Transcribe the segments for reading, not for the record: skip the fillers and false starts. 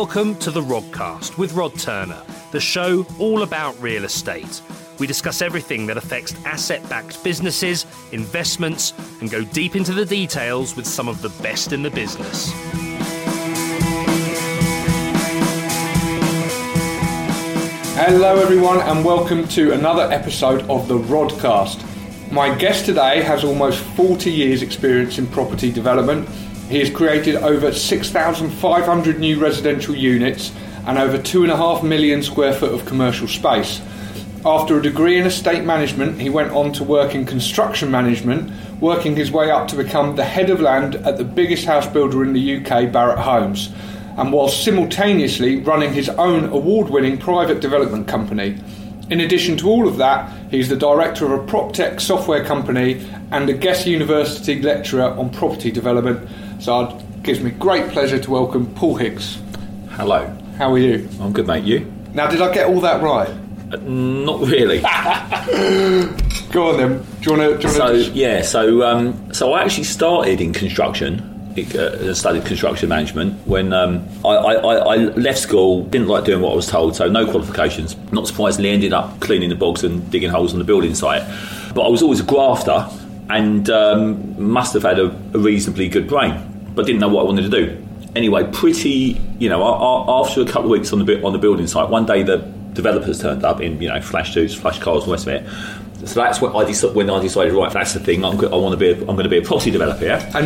Welcome to the Rodcast with Rod Turner, the show all about real estate. We discuss everything that affects asset-backed businesses, investments, and go deep into the details with some of the best in the business. Hello everyone and welcome to another episode of the Rodcast. My guest today has almost 40 years experience in property development. He has created over 6,500 new residential units and over 2.5 million square foot of commercial space. After a degree in estate management, he went on to work in construction management, working his way up to become the head of land at the biggest house builder in the UK, Barratt Homes, and while simultaneously running his own award-winning private development company. In addition to all of that, he's the director of a prop tech software company and a guest university lecturer on property development. So it gives me great pleasure to welcome Paul Higgs. Hello. How are you? I'm good, mate. You? Now, did I get all that right? Not really. Go on then. So I actually started in construction. Studied construction management when I left school, didn't like doing what I was told, so no qualifications. Not surprisingly, ended up cleaning the bogs and digging holes on the building site. But I was always a grafter and must have had a reasonably good brain, but didn't know what I wanted to do. Anyway, after a couple of weeks on the building site, one day the developers turned up in flash suits, flash cars, and the rest of it. So that's when I decided, right, that's the thing. I'm going to be a property developer. Yeah? I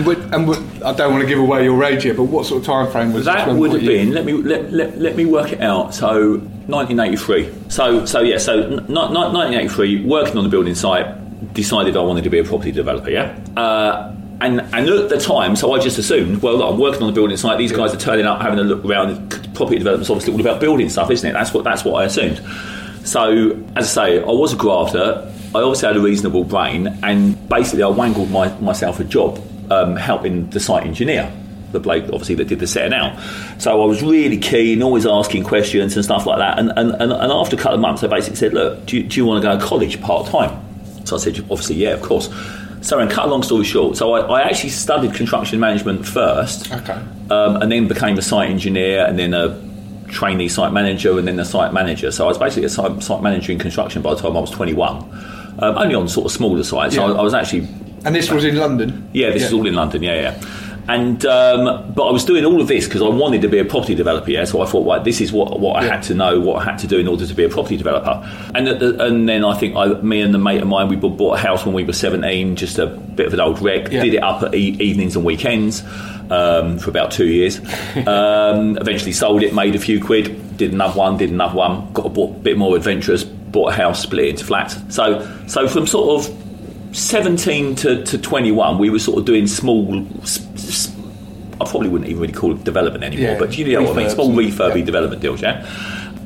don't want to give away your age here, but what sort of time frame was that? That would have been. Let me work it out. So 1983. So 1983. Working on the building site, decided I wanted to be a property developer. Yeah. And at the time, so I just assumed, well, look, I'm working on the building site. These guys are turning up, having a look around. Property development's obviously all about building stuff, isn't it? That's what I assumed. So as I say, I was a grafter. I obviously had a reasonable brain, and basically I wangled myself a job helping the site engineer, the bloke obviously that did the setting out. So I was really keen, always asking questions and stuff like that, and after a couple of months I basically said, look, do you want to go to college part-time? So I said, obviously, yeah, of course. So, and cut a long story short, so I actually studied construction management first, and then became a site engineer, and then a trainee site manager, and then a site manager. So I was basically a site manager in construction by the time I was 21. Only on sort of smaller sites. Yeah. So I was actually... And this was in London? Yeah, this is all in London, yeah. And but I was doing all of this because I wanted to be a property developer, yeah? So I thought, right, this is what I had to know, what I had to do in order to be a property developer. And then I think me and the mate of mine, we bought a house when we were 17, just a bit of an old wreck, did it up at evenings and weekends for about 2 years. Eventually sold it, made a few quid, did another one, got a bit more adventurous, bought a house, split it into flats. So from sort of 17 to 21, we were sort of doing small... I probably wouldn't even really call it development anymore, but you know what I mean? Small refurby development deals, yeah?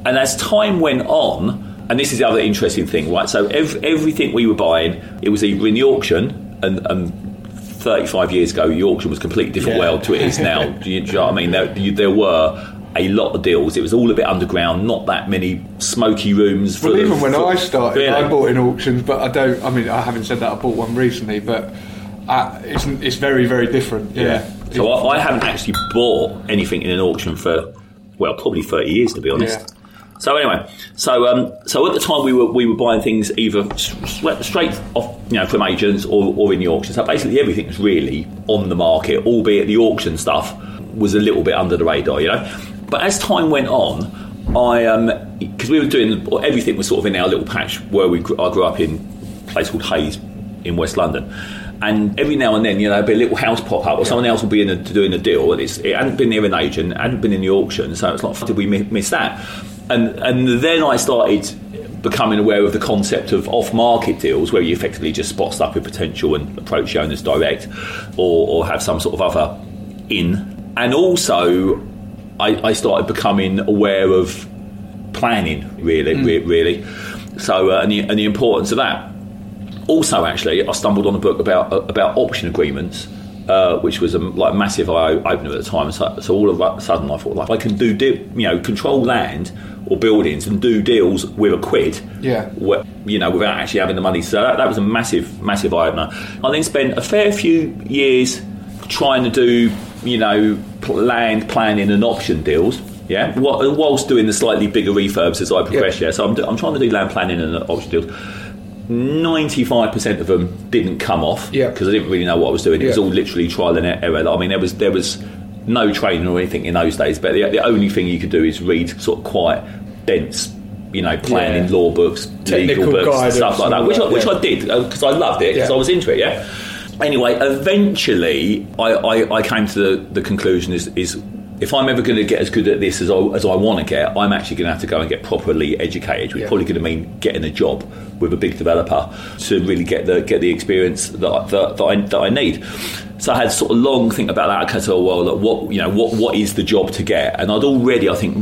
And as time went on, and this is the other interesting thing, right? So everything we were buying, it was either in the auction, and 35 years ago, Yorkshire was a completely different world to it is now. Do you know what I mean? There were... a lot of deals. It was all a bit underground, not that many smoky rooms. Well, even when I started, I bought in auctions, but I haven't said that I bought one recently, but it's very, very different. Yeah. So I haven't actually bought anything in an auction for, well, probably 30 years, to be honest. Yeah. So anyway, so at the time we were buying things either straight off, from agents or in the auction. So basically everything was really on the market, albeit the auction stuff was a little bit under the radar, But as time went on, because we were doing everything was sort of in our little patch where I grew up in a place called Hayes in West London, and every now and then there'd be a little house pop up or someone else would be doing a deal, and it hadn't been near an agent, it hadn't been in the auction, so it's like, did we miss that? And then I started becoming aware of the concept of off-market deals, where you effectively just spot stuff with potential and approach the owners direct, or have some sort of other in, and also. I started becoming aware of planning, really. So, and the importance of that. Also, actually, I stumbled on a book about option agreements, which was a massive eye-opener at the time. So all of a sudden, I thought, I can do control land or buildings and do deals with a quid, without actually having the money. So that was a massive, massive eye-opener. I then spent a fair few years trying to do land planning and option deals, Yeah, whilst doing the slightly bigger refurbs as I progress. Yeah, so I'm trying to do land planning and option deals. 95% of them didn't come off because I didn't really know what I was doing. It was all literally trial and error. I mean, there was no training or anything in those days, but the only thing you could do is read sort of quite dense, you know, planning law books, technical legal books, and stuff like that, which I did because I loved it, because I was into it. Yeah. Anyway, eventually I came to the conclusion is if I'm ever going to get as good at this as I want to get, I'm actually going to have to go and get properly educated, which probably going to mean getting a job with a big developer to really get the experience that I need. So I had sort of long think about that. Okay, so well, like what is the job to get? And I'd already, I think,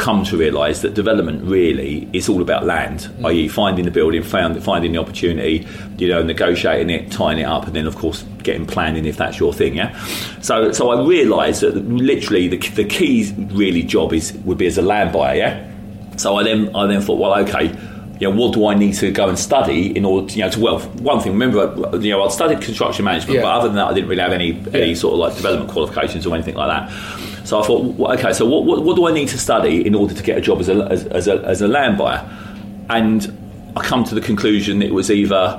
come to realise that development really is all about land, i.e. finding the building, finding the opportunity, you know, negotiating it, tying it up, and then of course getting planning if that's your thing. Yeah. So I realised that literally the key really job would be as a land buyer. Yeah. So I then thought, well, okay, you know, what do I need to go and study in order to, you know, to, well, one thing, remember, you know, I'd studied construction management, but other than that, I didn't really have any sort of like development qualifications or anything like that. So I thought, well, okay, so what do I need to study in order to get a job as a land buyer? And I come to the conclusion it was either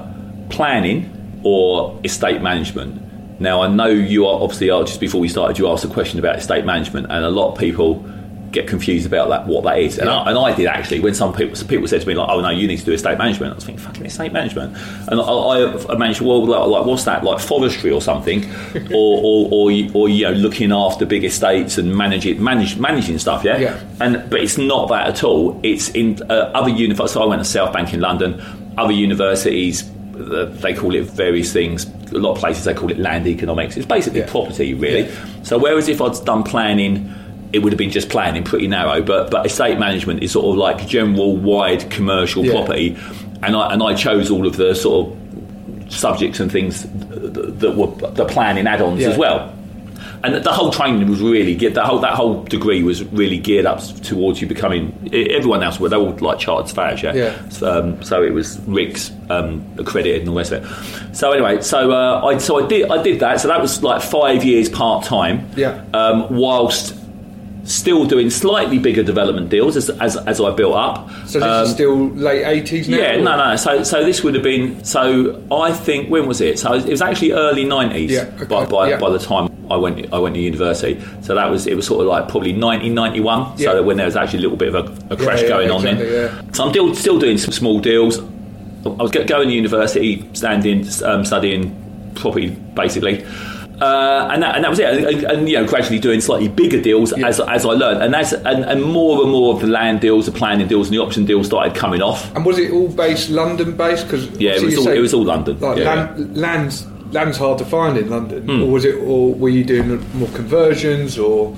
planning or estate management. Now, I know you are obviously, just before we started, you asked a question about estate management, and a lot of people get confused about that, what that is, and I did actually. When some people said to me like, "Oh no, you need to do estate management," I was thinking, "Fucking estate management," and I mentioned, "Well, like what's that? Like forestry or something, or you know, looking after big estates and managing stuff, yeah." But it's not that at all. It's in other universities. So I went to South Bank in London. Other universities, they call it various things. A lot of places they call it land economics. It's basically property, really. Yeah. So whereas if I'd done planning, it would have been just planning, pretty narrow, but estate management is sort of like general, wide commercial property, and I chose all of the sort of subjects and things that were the planning add-ons as well. And the whole training was really geared. That whole degree was really geared up towards you becoming. Everyone else were, they all like chartered surveyors, So it was RICS accredited and all the rest of it. So anyway, I did that. So that was like 5 years part time. Yeah. Whilst still doing slightly bigger development deals as I built up. So this is still late 80s now? Yeah, no. So this would have been... So I think... When was it? So it was actually early 90s by the time I went to university. So that was... It was sort of like probably 1991. Yeah. So when there was actually a little bit of a crash going on then. Yeah. So I'm still doing some small deals. I was going to university, studying property, basically. And that was it, and you know, gradually doing slightly bigger deals as I learned, and more and more of the land deals, the planning deals, and the option deals started coming off. And was it all London based? Because it was all London. Like land's hard to find in London, or were you doing more conversions, or?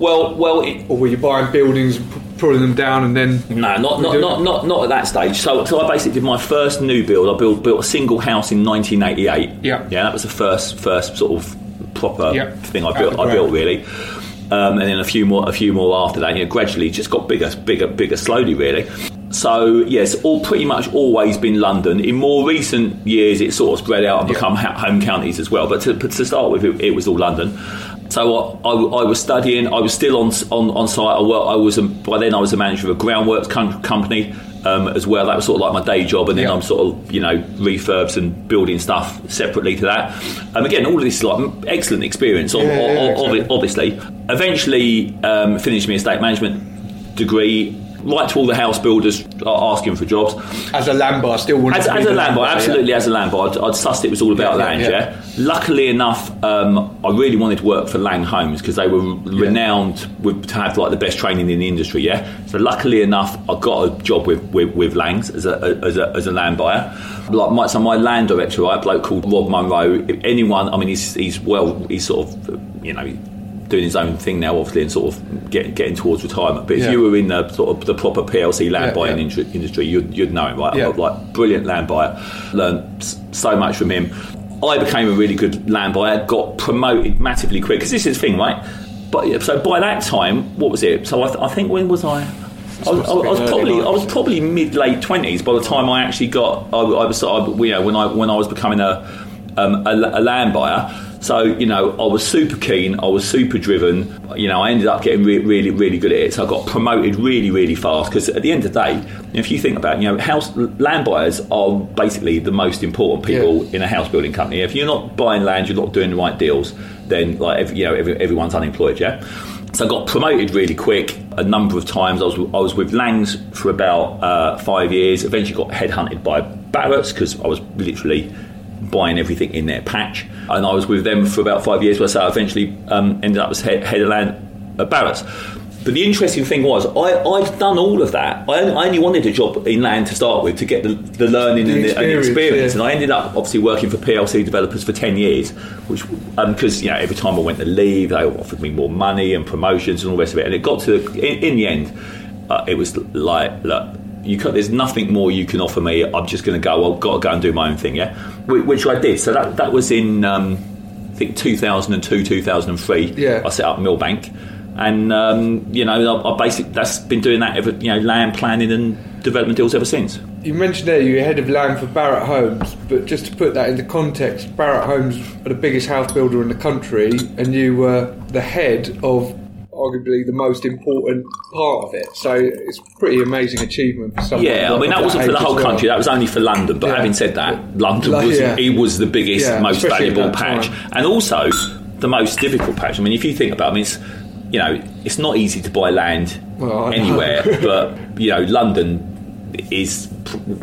Or were you buying buildings and pulling them down and then... No, not at that stage. So I basically did my first new build. I built a single house in 1988. Yeah, that was the first sort of proper thing I built really. And then a few more after that. You know, gradually just got bigger slowly really. So yes, all pretty much always been London. In more recent years, it sort of spread out and become home counties as well. But to start with, it was all London. So I was studying. I was still on site. By then I was a manager of a groundworks company as well. That was sort of like my day job, and then I'm sort of, you know, refurbs and building stuff separately to that. And again, all of this is like excellent experience. Obviously, eventually finished my estate management degree. Right to all the house builders asking for jobs. As a land buyer, still wanted to be a land buyer. Absolutely, as a land buyer, I'd sussed it was all about land. Yeah. Luckily enough, I really wanted to work for Laing Homes because they were renowned to have like the best training in the industry. Yeah. So luckily enough, I got a job with Laing's as a land buyer. Like my land director, right, a bloke called Rob Munro. If anyone, I mean, he's sort of, you know, doing his own thing now, obviously, and sort of getting towards retirement. But if you were in the sort of the proper PLC land buying industry, you'd know him, right? Yeah. Like brilliant land buyer, learned so much from him. I became a really good land buyer, got promoted massively quick because this is the thing, right? But so by that time, what was it? So I think when was I? I was probably mid late 20s by the time I actually got. I was, you know, when I was becoming a a land buyer. So, you know, I was super keen, I was super driven. You know, I ended up getting really good at it. So I got promoted really fast, because at the end of the day, if you think about, you know, land buyers are basically the most important people in a house building company. If you're not buying land, you're not doing the right deals, then, like, you know, everyone's unemployed, yeah? So I got promoted really quick a number of times. I was with Laing's for about 5 years, eventually got headhunted by Barratt's because I was literally buying everything in their patch, and I was with them for about 5 years, so I eventually ended up as head of land at Barratt's. But the interesting thing was, I'd done all of that. I only wanted a job in land to start with, to get the learning and the experience. Yeah. And I ended up obviously working for PLC developers for 10 years, which, because, you know, every time I went to leave, they offered me more money and promotions and all the rest of it. And it got to, in the end, it was like, look, there's nothing more you can offer me. I'm just going to go, I've got to go and do my own thing, yeah? Which I did. So that was in, I think, 2002, 2003. Yeah. I set up Millbank. And, you know, I basically, that's been doing that, ever, you know, land planning and development deals ever since. You mentioned there you're head of land for Barratt Homes, but just to put that into context, Barratt Homes are the biggest house builder in the country, and you were the head of arguably the most important part of it. So it's a pretty amazing achievement for someone. Yeah, I mean, that wasn't for the whole country, that was only for London. But having said that, London was the biggest, most valuable patch. And also the most difficult patch. I mean, if you think about it, it's, you know, it's not easy to buy land anywhere, but, you know, London is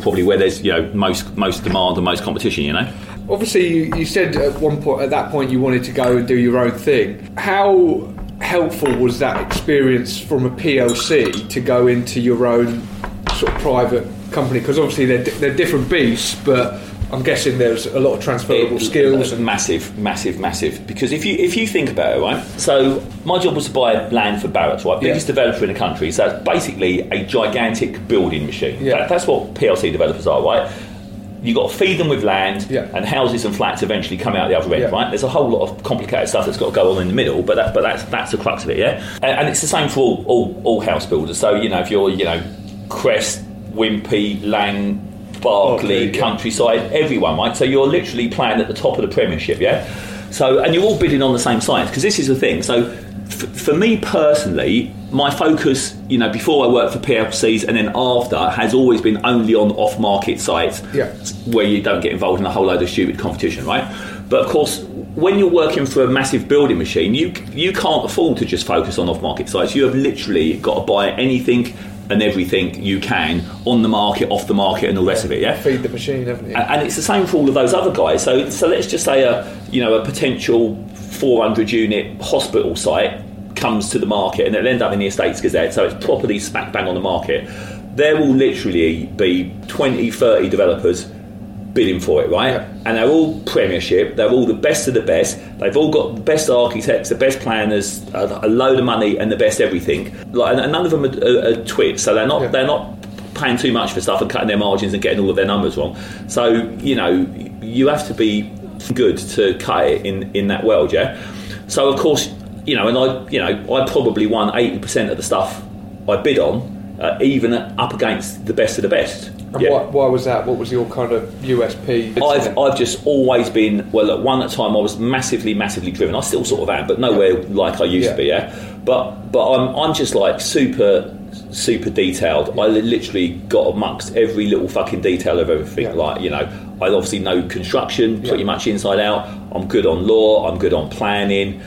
probably where there's, you know, most demand and most competition, you know. Obviously, you said at that point you wanted to go and do your own thing. How helpful was that experience from a PLC to go into your own sort of private company? Because obviously they're different beasts, but I'm guessing there's a lot of transferable skills. Massive. Because if you think about it, right? So my job was to buy land for Barratt's, right? Biggest developer in the country. So that's basically a gigantic building machine. Yeah. That's what PLC developers are, right? You've got to feed them with land, and houses and flats eventually come out the other end, right? There's a whole lot of complicated stuff that's got to go on in the middle, but that's the crux of it, yeah? And it's the same for all house builders. So, you know, if you're, you know, Crest, Wimpy, Laing, Barclay, Countryside, everyone, right? So you're literally playing at the top of the Premiership, yeah? So, and you're all bidding on the same sites, because this is the thing. So, for me personally, my focus, you know, before I worked for PLCs and then after, has always been only on off-market sites where you don't get involved in a whole load of stupid competition, right? But of course, when you're working for a massive building machine, you can't afford to just focus on off-market sites. You have literally got to buy anything and everything you can on the market, off the market, and all the rest of it. Yeah, feed the machine, haven't you? And it's the same for all of those other guys. So let's just say a potential 400-unit hospital site comes to the market, and it'll end up in the Estates Gazette. So it's properly smack bang on the market. There will literally be 20, 30 developers bidding for it, right? Yeah. And they're all Premiership, they're all the best of the best, they've all got the best architects, the best planners, a load of money, and the best everything. Like, and none of them are twits, so they're not paying too much for stuff and cutting their margins and getting all of their numbers wrong. So, you know, you have to be good to cut it in that world, yeah? So, of course, you know, and I probably won 80% of the stuff I bid on, even up against the best of the best. And why was that? What was your kind of USP? I've just always been, well, at one time I was massively driven. I still sort of am, but nowhere like I used to be, yeah? But I'm just like super detailed. I literally got amongst every little fucking detail of everything. Yeah. Like, you know, I obviously know construction pretty much inside out. I'm good on law, I'm good on planning.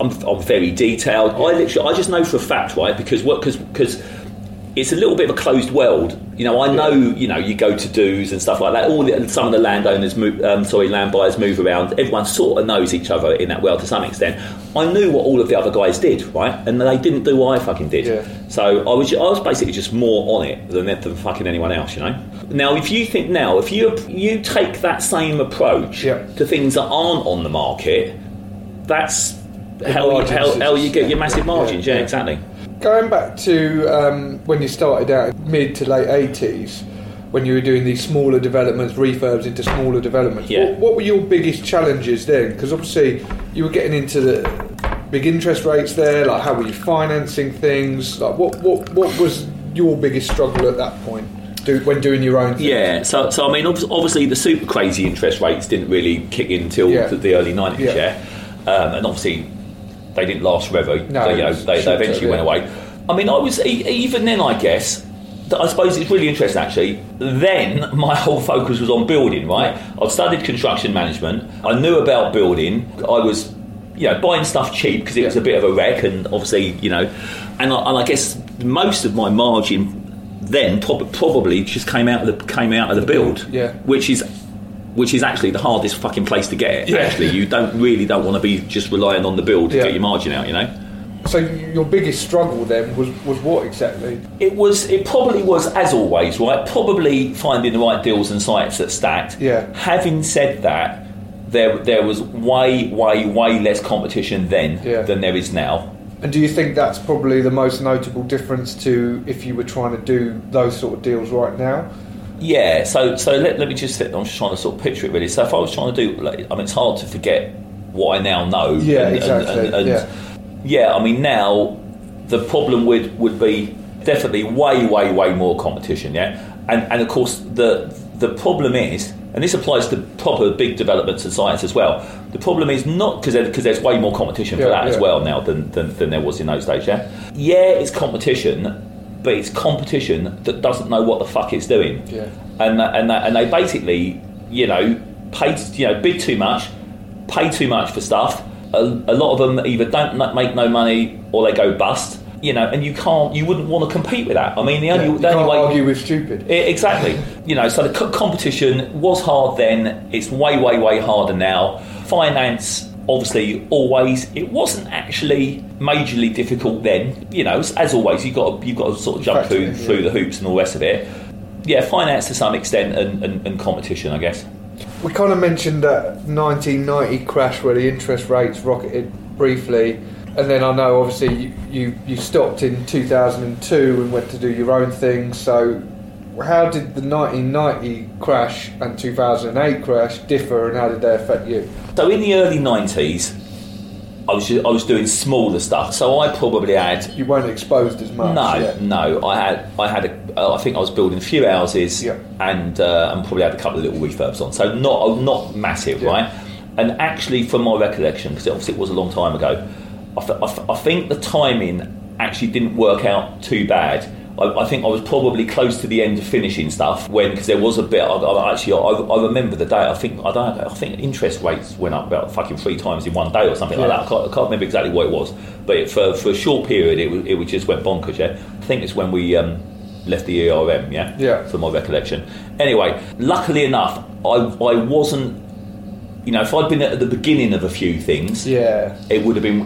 I'm very detailed. Yeah. I just know for a fact, right? Because it's a little bit of a closed world. You know, I know, you know, you go to do's and stuff like that. Some of the landowners move, land buyers move around. Everyone sort of knows each other in that world to some extent. I knew what all of the other guys did, right? And they didn't do what I fucking did. Yeah. So I was basically just more on it than fucking anyone else, you know? Now, if you take that same approach to things that aren't on the market, that's how you get your massive margins. Yeah, exactly. Going back to when you started out, mid to late 80s, when you were doing these smaller developments, refurbs into smaller developments, what were your biggest challenges then? Because obviously you were getting into the big interest rates there, like how were you financing things? Like what was your biggest struggle at that point? when doing your own thing. Yeah, so I mean, obviously the super crazy interest rates didn't really kick in till the early 90s, and obviously they didn't last forever. No, they eventually went away. I mean, I was even then, I guess. I suppose it's really interesting, actually. Then my whole focus was on building, right? I'd studied construction management. I knew about building. I was, buying stuff cheap because it was a bit of a wreck, and obviously, and I guess most of my margin then probably just came out of the build, which is actually the hardest fucking place to get it. Yeah. Actually, you don't want to be just relying on the build to get your margin out, So your biggest struggle then was what exactly? It probably was as always, right? Probably finding the right deals and sites that stacked. Yeah. Having said that, there was way less competition then than there is now. And do you think that's probably the most notable difference to if you were trying to do those sort of deals right now? Yeah. So let me just sit. I'm just trying to sort of picture it really. So if I was trying to do, it's hard to forget what I now know. Yeah. Exactly. And yeah, I mean, now the problem would be definitely way more competition, and of course the problem is, and this applies to proper big developments and sites as well, the problem is not because there's way more competition for that as well now than there was in those days, it's competition, but it's competition that doesn't know what the fuck it's doing, and they basically bid too much, pay too much for stuff. A lot of them either don't make no money or they go bust, and you wouldn't want to compete with that. I mean, the only way... argue with stupid. Exactly. So the competition was hard then, it's way harder now. Finance, obviously, always, it wasn't actually majorly difficult then, as always, you've got to sort of jump through the hoops and all the rest of it. Yeah, finance to some extent and competition, I guess. We kind of mentioned that 1990 crash where the interest rates rocketed briefly, and then I know obviously you stopped in 2002 and went to do your own thing. So how did the 1990 crash and 2008 crash differ, and how did they affect you? So in the early 90s I was doing smaller stuff, so I probably had... You weren't exposed as much? No. I think I was building a few houses and probably had a couple of little refurbs on, so not massive, right? And actually, from my recollection, because obviously it was a long time ago, I think the timing actually didn't work out too bad. I think I was probably close to the end of finishing stuff because there was a bit. I remember the day. I think interest rates went up about fucking 3 times in one day or something like that. I can't remember exactly what it was, but for a short period it just went bonkers. Yeah, I think it's when we left the ERM. Yeah, from my recollection. Anyway, luckily enough, I wasn't. If I'd been at the beginning of a few things, it would have been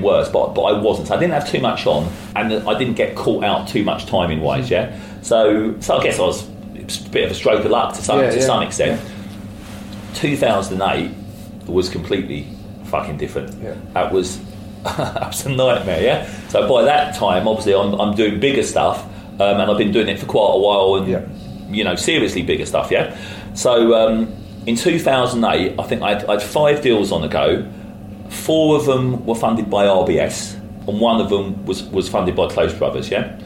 worse. But I wasn't. So I didn't have too much on, and I didn't get caught out too much timing wise. Yeah. So I guess I was a bit of a stroke of luck to some extent. Yeah. 2008 was completely fucking different. Yeah. That was a nightmare. Yeah. So by that time, obviously, I'm doing bigger stuff, and I've been doing it for quite a while, and seriously bigger stuff. Yeah. So. In 2008, I think I had 5 deals on the go. 4 of them were funded by RBS, and one of them was funded by Close Brothers. Yeah,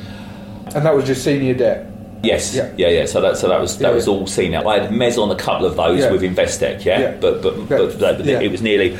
and that was just senior debt. Yes, yeah. So that was all senior. I had mezz on a couple of those with Investec. But it was nearly.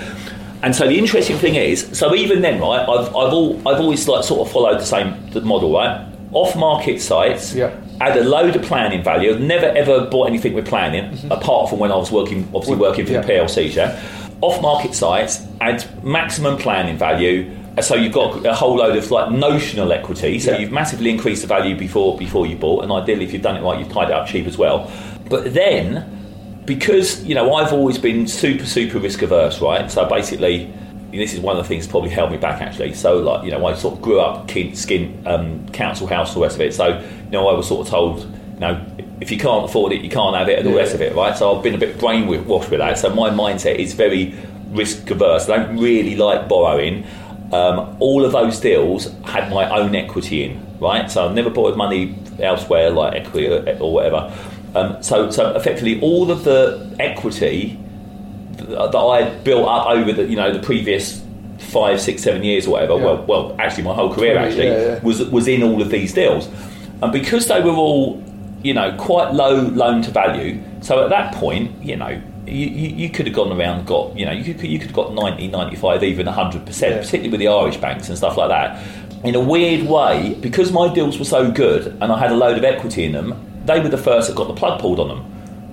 And so the interesting thing is, so even then, right, I've always sort of followed the model, right? Off market sites. Yeah. Had a load of planning value. I've never ever bought anything with planning, apart from when I was working for the PLCs. Yeah, off-market sites had maximum planning value, so you've got a whole load of notional equity. So you've massively increased the value before you bought, and ideally, if you've done it right, you've tied it up cheap as well. But then, because I've always been super risk averse, right? So basically, this is one of the things that probably held me back, actually. So, I sort of grew up council house, the rest of it. So, I was sort of told, if you can't afford it, you can't have it, and all the rest of it, right? So I've been a bit brainwashed with that. So my mindset is very risk averse. I don't really like borrowing. All of those deals had my own equity in, right? So I've never borrowed money elsewhere, like equity or whatever. So effectively, all of the equity that I had built up over the previous 5, 6, 7 years or whatever, well actually my whole career was in all of these deals. And because they were all, you know, quite low loan to value, so at that point, you know, you could have gone around and got, you know, you could have got 90, 95, even 100%, particularly with the Irish banks and stuff like that. In a weird way, because my deals were so good and I had a load of equity in them, they were the first that got the plug pulled on them.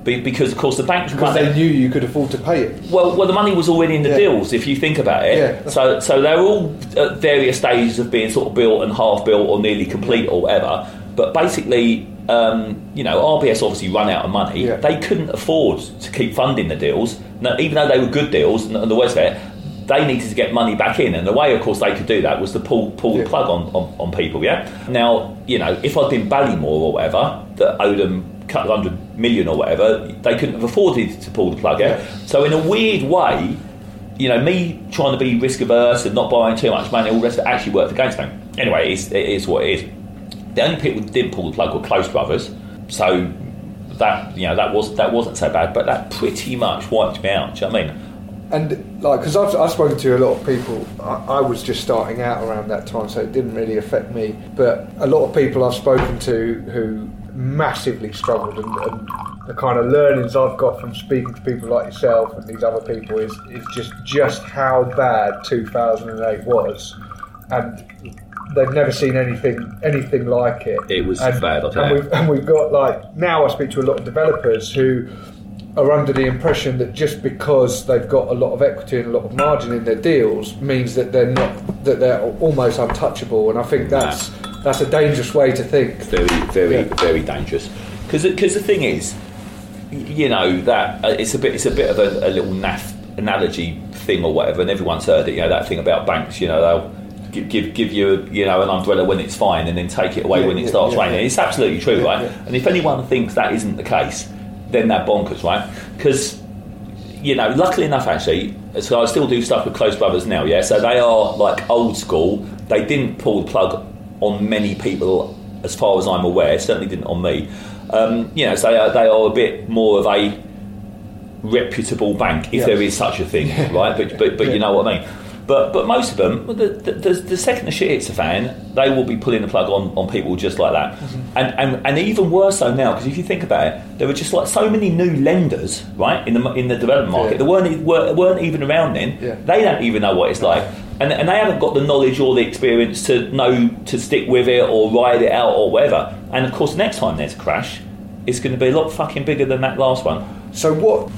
Because, of course, the banks... Because they knew you could afford to pay it. Well, the money was already in the deals, if you think about it. Yeah. So they're all at various stages of being sort of built and half built or nearly complete or whatever. But basically, you know, RBS obviously run out of money. Yeah. They couldn't afford to keep funding the deals. Now, even though they were good deals, and the worst fair... They needed to get money back in, and the way, of course, they could do that was to pull the plug on people, yeah? Now, you know, if I'd been Ballymore or whatever, that owed them a couple of $100 million or whatever, they couldn't have afforded to pull the plug, yeah? So in a weird way, you know, me trying to be risk-averse and not buying too much money, all the rest of it actually worked against them. Anyway, it is what it is. The only people who didn't pull the plug were Close Brothers, so that, you know, that wasn't so bad, but that pretty much wiped me out, do you know what I mean? And, like, because I've spoken to a lot of people, I was just starting out around that time, so it didn't really affect me. But a lot of people I've spoken to who massively struggled, and the kind of learnings I've got from speaking to people like yourself and these other people is just how bad 2008 was. And they've never seen anything like it. It was bad, I'll tell you. And we've got, like, now I speak to a lot of developers who... are under the impression that just because they've got a lot of equity and a lot of margin in their deals means that they're almost untouchable, and I think that's a dangerous way to think. Very, very dangerous. Because the thing is, you know, that it's a bit of a little naff analogy thing or whatever, and everyone's heard it. You know that thing about banks. You know they'll give you, you know, an umbrella when it's fine and then take it away when it starts raining. It's absolutely true, right? Yeah. And if anyone thinks that isn't the case, then they're bonkers, right? Because, you know, luckily enough, actually, so I still do stuff with Close Brothers now, yeah? So they are, like, old school. They didn't pull the plug on many people, as far as I'm aware. Certainly didn't on me. You know, so they are a bit more of a reputable bank, if there is such a thing, right? But you know what I mean. But most of them, the second the shit hits the fan, they will be pulling the plug on people just like that. Mm-hmm. And even worse so now, because if you think about it, there were just like so many new lenders, right, in the development market that weren't even around then. Yeah. They don't even know what it's like. And they haven't got the knowledge or the experience to know to stick with it or ride it out or whatever. And of course, next time there's a crash, it's going to be a lot fucking bigger than that last one. So what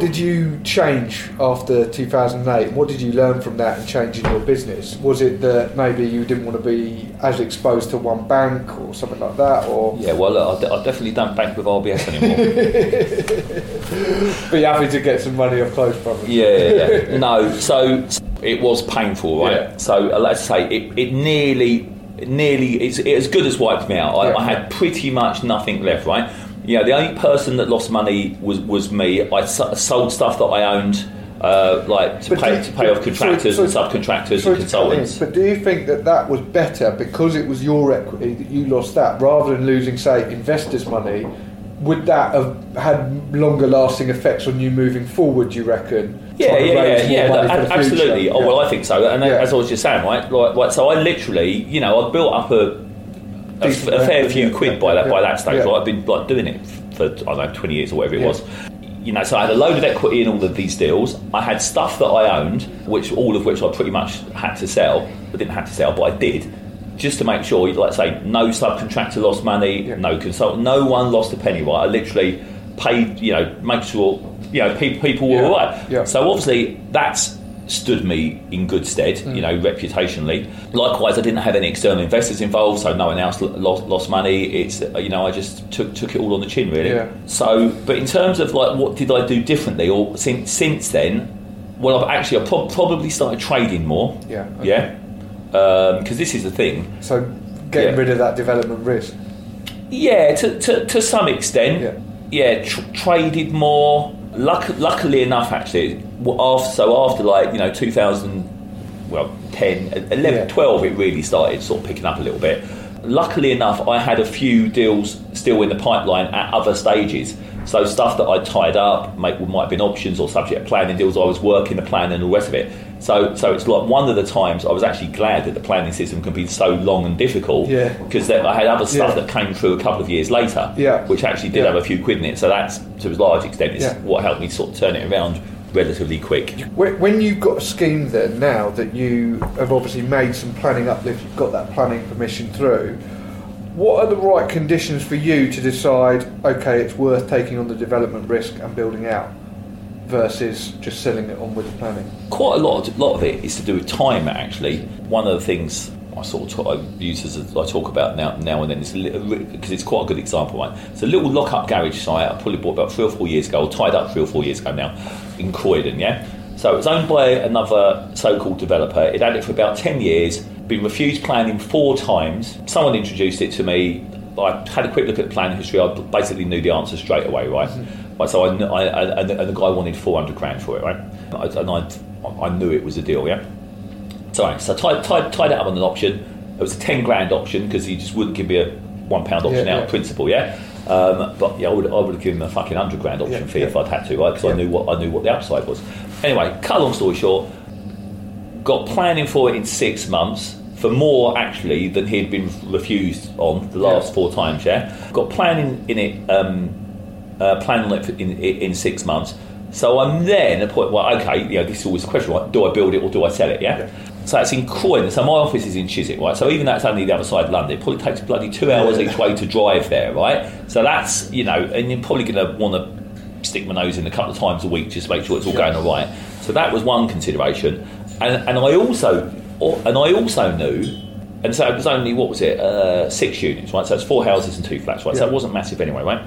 did you change after 2008? What did you learn from that and change in your business? Was it that maybe you didn't want to be as exposed to one bank or something like that? Or yeah, well, look, I definitely don't bank with RBS anymore. Be happy to get some money off Close Brothers. Yeah. No, so it was painful, right? Yeah. So let's say it nearly it's as good as wiped me out. I had pretty much nothing left, right? Yeah, the only person that lost money was me. I sold stuff that I owned, to pay off contractors and subcontractors and consultants. But do you think that was better because it was your equity that you lost that, rather than losing, say, investors' money? Would that have had longer-lasting effects on you moving forward, you reckon? Absolutely. Oh, well, I think so. And as I was just saying, right? Like, so I literally, you know, I built up a fair few quid by that stage. Yeah. Like I've been like doing it for, I don't know, 20 years or whatever it was. You know, so I had a load of equity in all of these deals. I had stuff that I owned, all of which I pretty much had to sell. I didn't have to sell, but I did, just to make sure, like say, no subcontractor lost money, no consultant, no one lost a penny, right? I literally paid, you know, make sure, you know, people were all right. Yeah. So obviously that's stood me in good stead, you know, reputationally. Likewise, I didn't have any external investors involved, so no one else lost money. It's, you know, I just took it all on the chin, really. Yeah. So, but in terms of like, what did I do differently, or since then? Well, I probably started trading more. Yeah. Okay. Yeah. Because this is the thing. So, getting rid of that development risk. Yeah, to some extent. Yeah. Yeah, traded more. Luckily enough, actually, after like, you know, 10, 11, 12, it really started sort of picking up a little bit. Luckily enough, I had a few deals still in the pipeline at other stages. So stuff that I tied up might have been options or subject planning deals. I was working the plan and all the rest of it. So it's like one of the times I was actually glad that the planning system can be so long and difficult, because I had other stuff that came through a couple of years later, which actually did have a few quid in it. So that's, to a large extent, is what helped me sort of turn it around relatively quick. When you've got a scheme then now that you have obviously made some planning uplift, you've got that planning permission through, what are the right conditions for you to decide, okay, it's worth taking on the development risk and building out versus just selling it on with the planning? Quite a lot of it is to do with time, actually. One of the things I talk about now and then, because it's quite a good example, right? It's a little lock-up garage site I probably bought about 3 or 4 years ago, or tied up 3 or 4 years ago now, in Croydon, yeah? So it was owned by another so-called developer. It had it for about 10 years, been refused planning 4 times. Someone introduced it to me. I had a quick look at the planning history. I basically knew the answer straight away, right? Mm-hmm. Right, so I and the guy wanted 400 grand for it, right? And I knew it was a deal, yeah? So I tied it up on an option. It was a 10 grand option because he just wouldn't give me a £1 option out of principle, yeah? But yeah, I would have given him a fucking 100 grand option fee if I'd had to, right? Because I knew what the upside was. Anyway, cut a long story short, got planning for it in 6 months for more actually than he'd been refused on the last 4 times, yeah? Got planning in it, planning on it in 6 months. So I'm then at the point, well, okay, you know, this is always the question, right? Do I build it or do I sell it, yeah? So that's in Croydon. So my office is in Chiswick, right? So even that's only the other side of London. It probably takes bloody 2 hours each way to drive there, right? So that's, you know, and you're probably going to want to stick my nose in a couple of times a week just to make sure it's all going all right. So that was one consideration. And I also knew, and so it was only, 6 units, right? So it's 4 houses and 2 flats, right? So it wasn't massive anyway, right?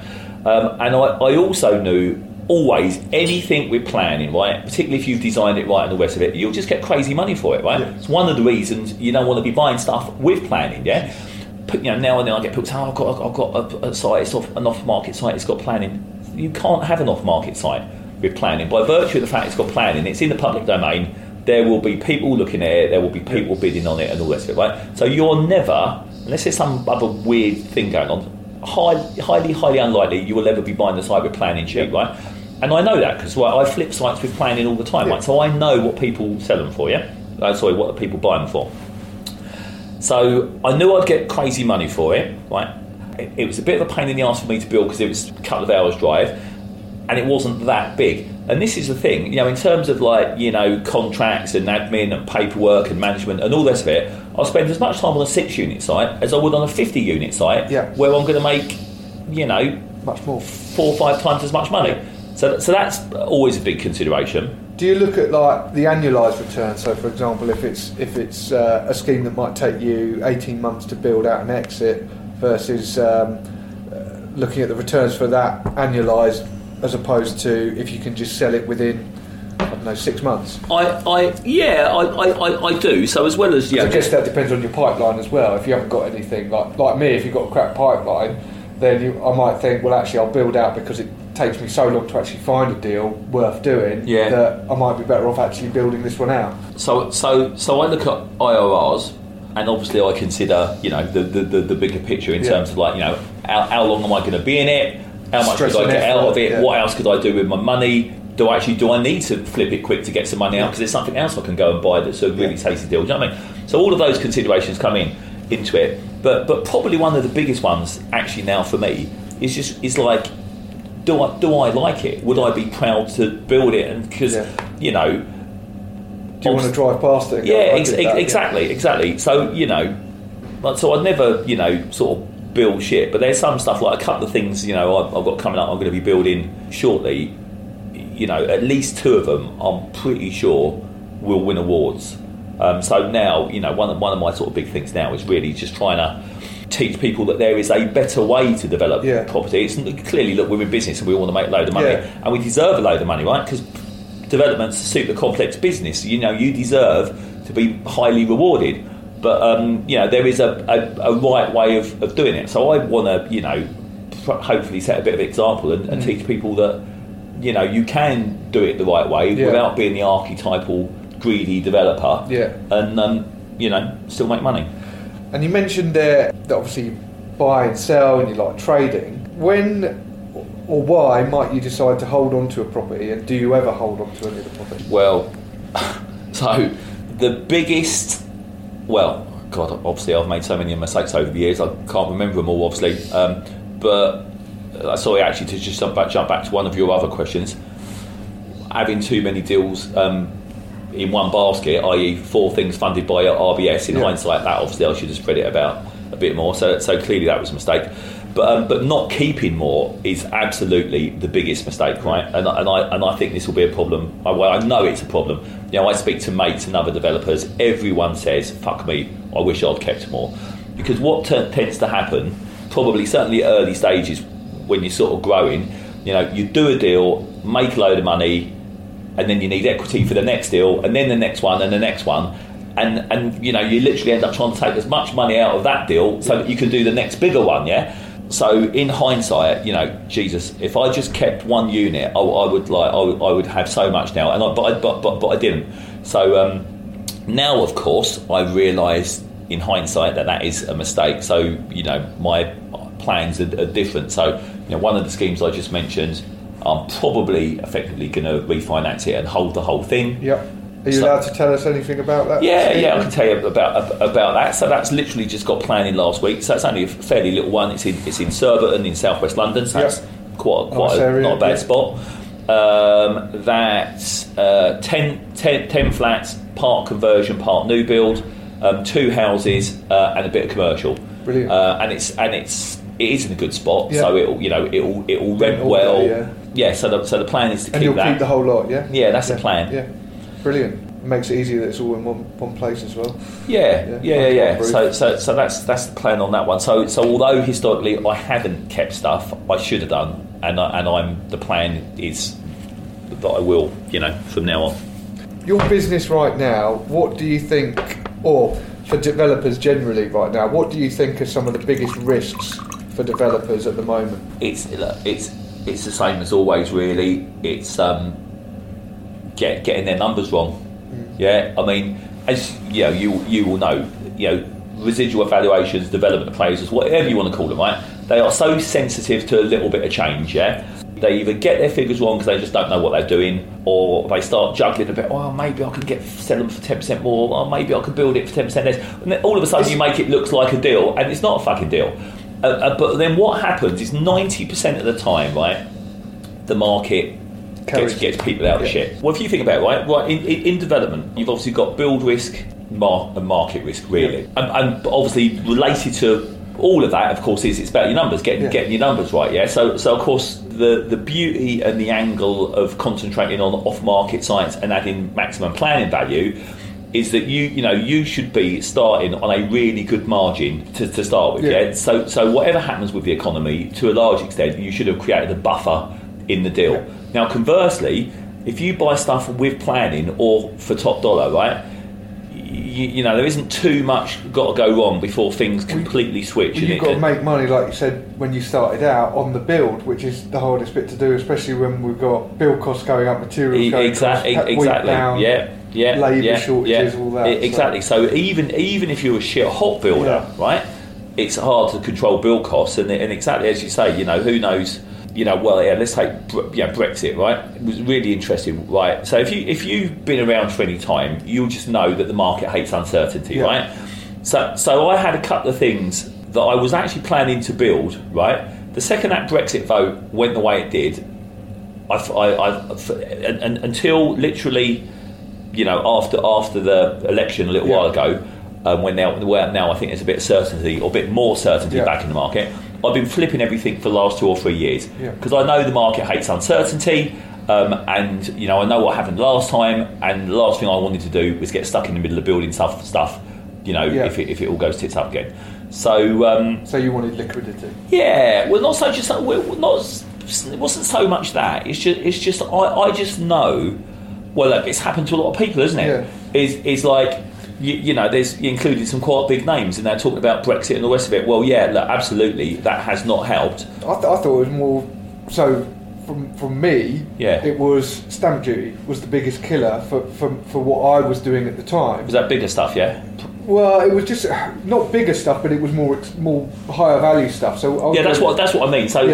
And I also knew, always, anything we're planning, right, particularly if you've designed it right and the rest of it, you'll just get crazy money for it, right? Yeah. It's one of the reasons you don't want to be buying stuff with planning, yeah? But, you know, now and then I get people saying, oh, I've got a site, it's an off-market site, it's got planning. You can't have an off-market site with planning. By virtue of the fact it's got planning, it's in the public domain, there will be people looking at it, there will be people bidding on it and all the rest of it, right? So you're never, unless there's some other weird thing going on, highly unlikely you will ever be buying the site with planning cheap, right? And I know that because I flip sites with planning all the time, right? So I know what people sell them for, yeah? What people buy them for. So I knew I'd get crazy money for it, right? It was a bit of a pain in the ass for me to build because it was a couple of hours drive and it wasn't that big. And this is the thing, you know, in terms of like, you know, contracts and admin and paperwork and management and all the rest of it, I'll spend as much time on a 6-unit site as I would on a 50-unit site, where I'm going to make, you know, much more, 4 or 5 times as much money. So that's always a big consideration. Do you look at like the annualised return? So, for example, if it's a scheme that might take you 18 months to build out and exit versus looking at the returns for that annualised, as opposed to if you can just sell it within, I don't know, 6 months? I do. So as well as... Yeah, I guess that depends on your pipeline as well. If you haven't got anything, like me, if you've got a crap pipeline, then I might think, well, actually, I'll build out because it takes me so long to actually find a deal worth doing that I might be better off actually building this one out. So I look at IRRs, and obviously I consider, you know, the bigger picture in terms of, like, you know, how long am I going to be in it? How much could I get out of it? Yeah. What else could I do with my money? Do I need to flip it quick to get some money out? Because there's something else I can go and buy that's a really tasty deal. Do you know what I mean? So all of those considerations come into it. But probably one of the biggest ones actually now for me is like, do I like it? Would I be proud to build it? And because you know, do you want to drive past it? Yeah, exactly. So you know, so I'd never, you know, sort of build shit, but there's some stuff, like a couple of things, you know, I've got coming up I'm going to be building shortly, you know, at least 2 of them I'm pretty sure will win awards, so now, you know, one of my sort of big things now is really just trying to teach people that there is a better way to develop property. It's clearly, look, we're in business and we want to make a load of money and we deserve a load of money, right? Because development's a super complex business, you know, you deserve to be highly rewarded. But, you know, there is a right way of doing it. So I want to, you know, hopefully set a bit of example and teach people that, you know, you can do it the right way without being the archetypal greedy developer and, you know, still make money. And you mentioned there that obviously you buy and sell and you like trading. When or why might you decide to hold on to a property, and do you ever hold on to any of the property? Well, so the biggest, well, God, obviously I've made so many mistakes over the years, I can't remember them all, obviously, but sorry, actually, to just jump back to one of your other questions, having too many deals in one basket, i.e. four things funded by RBS, in hindsight, that obviously I should have spread it about a bit more, so clearly that was a mistake. But not keeping more is absolutely the biggest mistake, right? And I think this will be a problem. Well, I know it's a problem. You know, I speak to mates and other developers. Everyone says, "Fuck me, I wish I'd kept more," because what tends to happen, probably certainly early stages when you're sort of growing, you know, you do a deal, make a load of money, and then you need equity for the next deal, and then the next one, and the next one. And you know, you literally end up trying to take as much money out of that deal so that you can do the next bigger one, yeah? So in hindsight, you know, Jesus, if I just kept one unit, I would have so much now. But I didn't. So now, of course, I realise in hindsight that is a mistake. So, you know, my plans are different. So, you know, one of the schemes I just mentioned, I'm probably effectively going to refinance it and hold the whole thing. Yep. Are you allowed to tell us anything about that? Yeah, I can tell you about that. So that's literally just got planning last week. So it's only a fairly little one. It's in Surbiton in southwest London. So that's quite area, not a bad spot. That's 10 flats, part conversion, part new build, two houses and a bit of commercial. Brilliant. And it is in a good spot. Yeah. So it'll rent well. So the plan is to keep that. And you'll keep the whole lot. Yeah. Yeah, that's the plan. Yeah. Brilliant. Makes it easier that it's all in one place as well. Yeah. So that's the plan on that one. So although historically I haven't kept stuff, I should have done, and the plan is that I will, you know, from now on. Your business right now, what do you think, or for developers generally right now, what do you think are some of the biggest risks for developers at the moment? It's the same as always, really. It's getting their numbers wrong. Yeah, I mean, as you know, you will know, you know, residual valuations, development appraisals, whatever you want to call them, right? They are so sensitive to a little bit of change, yeah? They either get their figures wrong because they just don't know what they're doing, or they start juggling a bit, oh, maybe I can sell them for 10% more, or maybe I can build it for 10% less. And then all of a sudden you make it look like a deal, and it's not a fucking deal. But then what happens is 90% of the time, right, the market gets people out of shit. Well, if you think about it, right, in development, you've obviously got build risk and market risk, really. And obviously related to all of that, of course, is it's about your numbers, getting your numbers right, yeah? So of course, the beauty and the angle of concentrating on off-market sites and adding maximum planning value is that you should be starting on a really good margin to start with, yeah? So whatever happens with the economy, to a large extent, you should have created a buffer in the deal. Yeah. Now, conversely, if you buy stuff with planning or for top dollar, right, you know, there isn't too much got to go wrong before things completely switch. You've got to make money, like you said, when you started out on the build, which is the hardest bit to do, especially when we've got build costs going up, materials going up, exactly, down, labour shortages, all that. Exactly. So even if you're a shit hot builder, right, it's hard to control build costs, and exactly as you say, you know, who knows. You know, well, yeah. Let's take Brexit, right? It was really interesting, right? So if you've been around for any time, you'll just know that the market hates uncertainty, right? So I had a couple of things that I was actually planning to build, right? The second that Brexit vote went the way it did, I until literally, you know, after the election a little while ago, when now I think there's a bit of certainty or a bit more certainty back in the market. I've been flipping everything for the last 2 or 3 years because I know the market hates uncertainty, and you know, I know what happened last time, and the last thing I wanted to do was get stuck in the middle of building stuff, you know, if it all goes tits up again. So so you wanted liquidity? Yeah, well, it wasn't so much that. It's just I just know. Well, look, it's happened to a lot of people, isn't it? Yeah. It's like. You know, there's included some quite big names, and they're talking about Brexit and the rest of it. Well, yeah, look, absolutely, that has not helped. I thought it was more so from me, it was stamp duty was the biggest killer for what I was doing at the time. Was that bigger stuff, yeah? Well, it was just not bigger stuff, but it was more higher value stuff. So that's what I mean. So,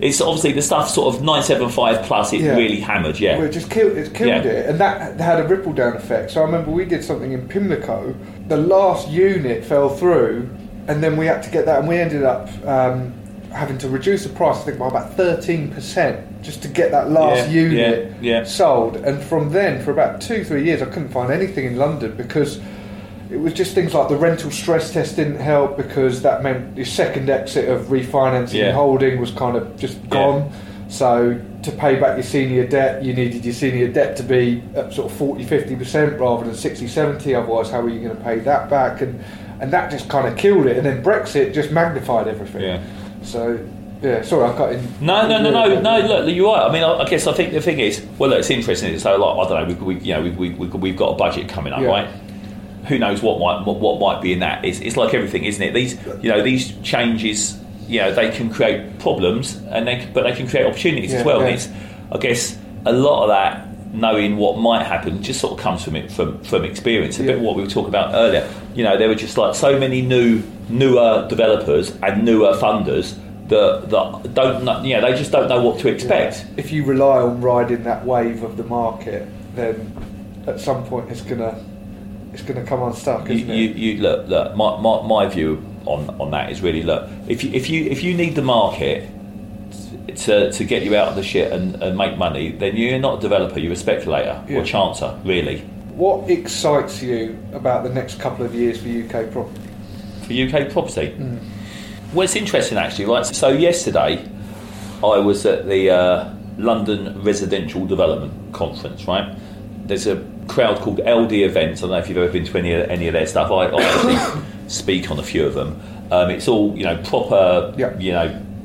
it's obviously the stuff sort of 975 plus. It really hammered, yeah. Well, it just killed it, and that had a ripple down effect. So I remember we did something in Pimlico. The last unit fell through, and then we had to get that, and we ended up having to reduce the price, I think, by about 13% just to get that last unit sold. And from then, for about 2-3 years, I couldn't find anything in London because. It was just things like the rental stress test didn't help because that meant the second exit of refinancing and holding was kind of just gone. So to pay back your senior debt, you needed your senior debt to be at sort of 40-50% rather than 60-70%, otherwise how are you going to pay that back? And that just kind of killed it. And then Brexit just magnified everything. Yeah. So, sorry, I cut in. No, look, you're right. I mean, I guess I think the thing is, well, look, it's interesting. It's so like, I don't know, we've got a budget coming up, right? Who knows what might be in that? It's like everything, isn't it? These changes, they can create problems, but they can create opportunities as well. Yeah. And it's, I guess, a lot of that knowing what might happen just sort of comes from experience. A bit what we were talking about earlier. There were just like so many newer developers and newer funders that don't know. They just don't know what to expect. Yeah. If you rely on riding that wave of the market, then at some point it's gonna. It's going to come unstuck, isn't it? Look. My view on that is really, look. If you need the market to get you out of the shit and make money, then you're not a developer. You're a speculator or chancer, really. What excites you about the next couple of years for UK property? For UK property, well, it's interesting actually, right? So yesterday, I was at the London Residential Development Conference, right? There's a crowd called LD Events. I don't know if you've ever been to any of their stuff. I obviously speak on a few of them. It's all proper,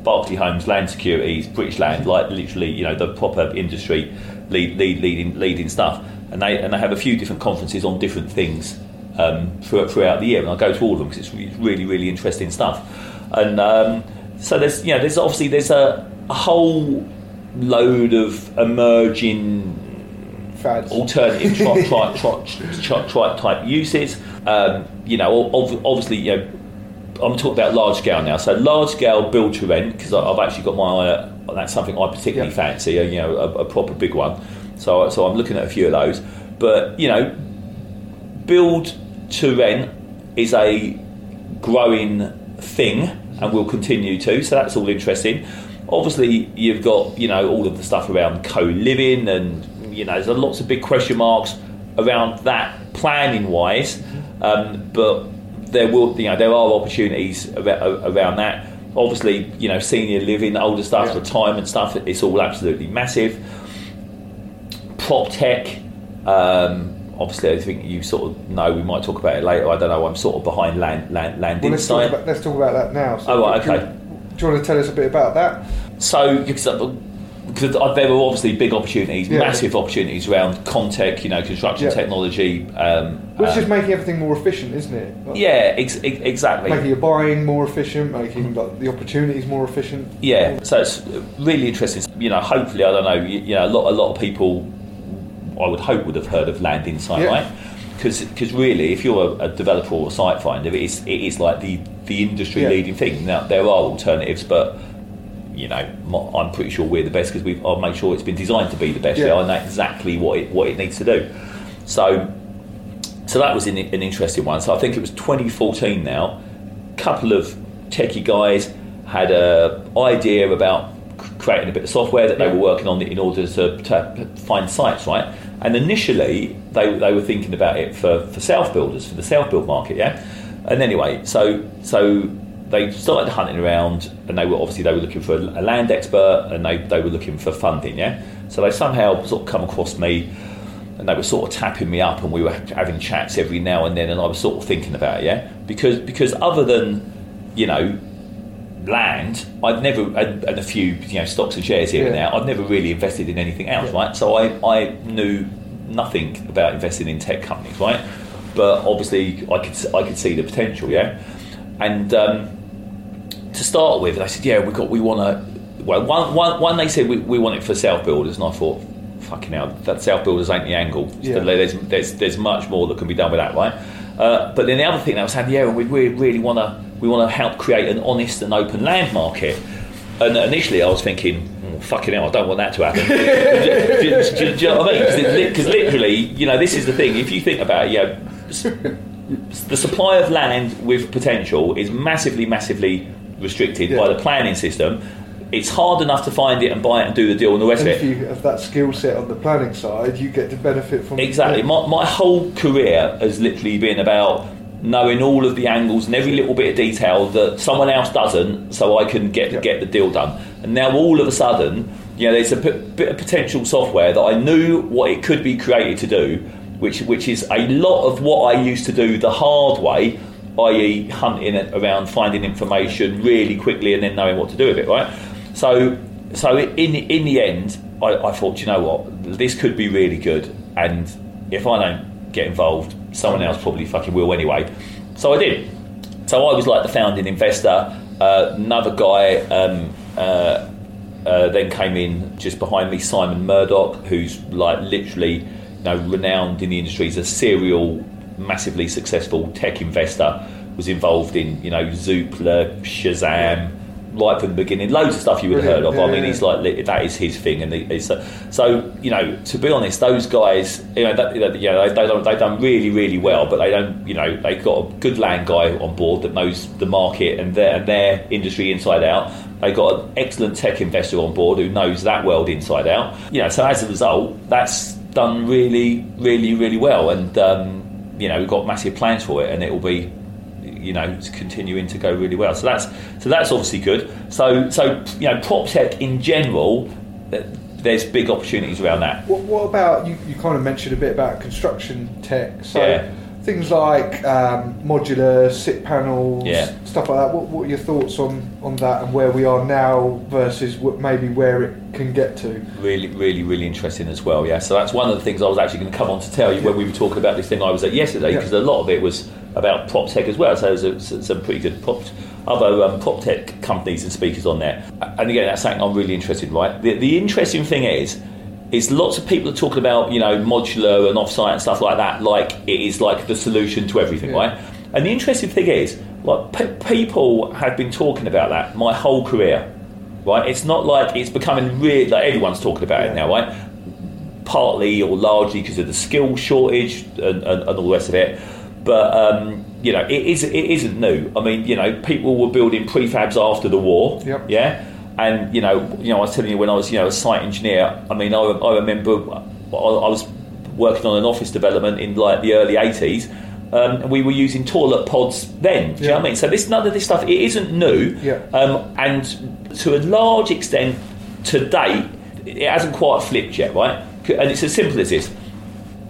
Barclay Homes, Land Securities, British Land, like literally the proper industry leading stuff. And they have a few different conferences on different things throughout the year. And I go to all of them because it's really really interesting stuff. And so there's a whole load of emerging. Alternative type uses. Obviously, I'm talking about large scale now. So large scale build to rent, because I've actually got my eye on that's something I particularly fancy. A proper big one. So I'm looking at a few of those. But build to rent is a growing thing and will continue to. So that's all interesting. Obviously, you've got all of the stuff around co-living and. There's lots of big question marks around that planning wise, but there will there are opportunities around that. Obviously, senior living, older stuff, retirement stuff. It's all absolutely massive. Prop tech, obviously, I think you sort of know. We might talk about it later. I don't know. I'm sort of behind Land Insight. Let's talk about that now. So okay. Do you want to tell us a bit about that? So, because there were obviously big opportunities, massive opportunities around Contech, construction technology. Which is making everything more efficient, isn't it? Like, exactly. Making your buying more efficient, making the opportunities more efficient. Yeah, so it's really interesting. Hopefully, I don't know, a lot of people, I would hope, would have heard of Land Insight, right? Because really, if you're a developer or a site finder, it is like the industry-leading thing. Now, there are alternatives, but... I'm pretty sure we're the best because I'll make sure it's been designed to be the best. I know exactly what it needs to do. So that was an interesting one. So I think it was 2014 now. A couple of techie guys had a idea about creating a bit of software that they were working on in order to find sites, right? And initially, they were thinking about it for self-builders, for the self-build market, yeah? And anyway, so... They started hunting around, and they were looking for a land expert, and they were looking for funding. Yeah, so they somehow sort of come across me, and they were sort of tapping me up, and we were having chats every now and then, and I was sort of thinking about it, because other than land, I'd never and a few stocks and shares here and there. I'd never really invested in anything else, right? So I knew nothing about investing in tech companies, right? But obviously I could see the potential, yeah. And to start with, I said, "Yeah, we want to well, one they said we want it for self builders, and I thought, fucking hell, that self builders ain't the angle. Yeah. There's much more that can be done with that, right? But then the other thing they were saying, yeah, we really want to help create an honest and open land market. And initially I was thinking, fucking hell, I don't want that to happen. Do you know what I mean? Because literally, you know, this is the thing. If you think about it, you know, the supply of land with potential is massively, massively restricted by the planning system. It's hard enough to find it and buy it and do the deal and the rest of it. If you have that skill set on the planning side, you get to benefit from it. Exactly. My whole career has literally been about knowing all of the angles and every little bit of detail that someone else doesn't, so I can get the deal done. And now all of a sudden, you know, there's a bit of potential software that I knew what it could be created to do, which is a lot of what I used to do the hard way, i.e. hunting around, finding information really quickly and then knowing what to do with it, right? So in the end, I thought, you know what, this could be really good, and if I don't get involved, someone else probably fucking will anyway. So I did. So I was like the founding investor. Another guy then came in just behind me, Simon Murdoch, who's like literally, you know, renowned in the industry. He's a serial, massively successful tech investor. Was involved in, you know, Zoopla, Shazam, right from the beginning. Loads of stuff you would have heard of. I mean, he's like, that is his thing. And so, you know, to be honest, those guys, you know, they've done really, really well, but they don't, you know, they've got a good land guy on board that knows the market and their industry inside out. They've got an excellent tech investor on board who knows that world inside out. You know, so as a result, that's done really, really, really well. And, you know, we've got massive plans for it, and it will be, you know, it's continuing to go really well. So that's obviously good. So you know, prop tech in general, there's big opportunities around that. What about, you kind of mentioned a bit about construction tech, so things like modular, sit panels, stuff like that. What are your thoughts on that and where we are now versus maybe where it can get to? Really, really, really interesting as well, yeah. So that's one of the things I was actually going to come on to tell you when we were talking about this thing I was at yesterday, because a lot of it was about prop tech as well. So there's some pretty good prop tech companies and speakers on there. And again, that's something I'm really interested in, right? The interesting thing is lots of people are talking about, you know, modular and offsite and stuff like that, like it is like the solution to everything, right? And the interesting thing is, like, people have been talking about that my whole career, right? It's not like it's becoming really, like everyone's talking about it now, right? Partly or largely because of the skill shortage and all the rest of it. But, you know, it isn't new. I mean, you know, people were building prefabs after the war, yeah? And, you know, I was telling you when I was, you know, a site engineer, I mean, I remember I was working on an office development in, like, the early 80s, and we were using toilet pods then, do you know what I mean? So none of this stuff, it isn't new, and to a large extent, to date, it hasn't quite flipped yet, right? And it's as simple as this.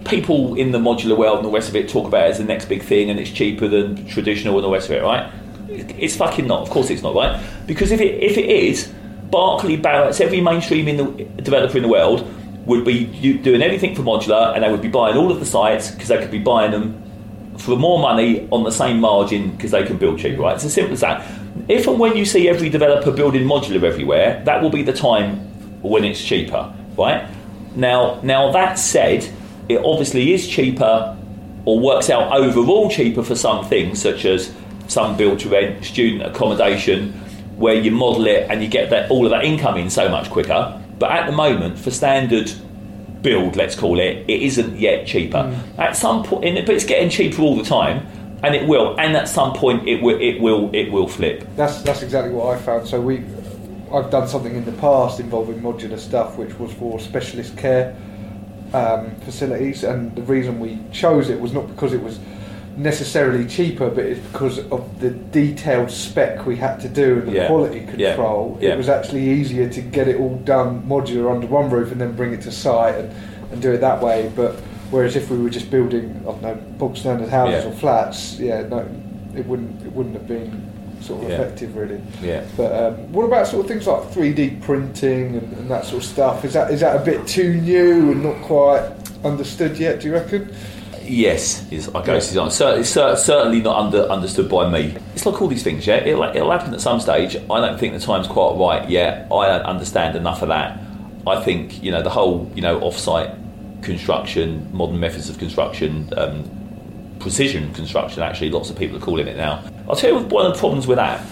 People in the modular world and the rest of it talk about it as the next big thing, and it's cheaper than traditional and the rest of it, right? It's fucking not. Of course it's not, right? Because if it is, Barclay, Barratt, every mainstream developer in the world would be doing everything for modular, and they would be buying all of the sites because they could be buying them for more money on the same margin because they can build cheap, right? It's as simple as that. If and when you see every developer building modular everywhere, that will be the time when it's cheaper, right? Now that said, it obviously is cheaper, or works out overall cheaper for some things, such as some build-to-rent, student accommodation, where you model it and you get that all of that income in so much quicker. But at the moment, for standard build, let's call it, it isn't yet cheaper. At some point, but it's getting cheaper all the time, and it will. And at some point, it will flip. That's exactly what I found. So I've done something in the past involving modular stuff, which was for specialist care facilities, and the reason we chose it was not because it was necessarily cheaper, but it's because of the detailed spec we had to do and the quality control. It was actually easier to get it all done modular under one roof and then bring it to site and do it that way. But whereas if we were just building, I don't know, bog standard houses or flats, it wouldn't have been sort of effective, really. But what about sort of things like 3D printing and that sort of stuff? Is that a bit too new and not quite understood yet, do you reckon? Yes, is I go to certainly not understood by me. It's like all these things, yeah. It'll happen at some stage. I don't think the time's quite right yet. I don't understand enough of that. I think the whole off-site construction, modern methods of construction, precision construction. Actually, lots of people are calling it now. I'll tell you one of the problems with that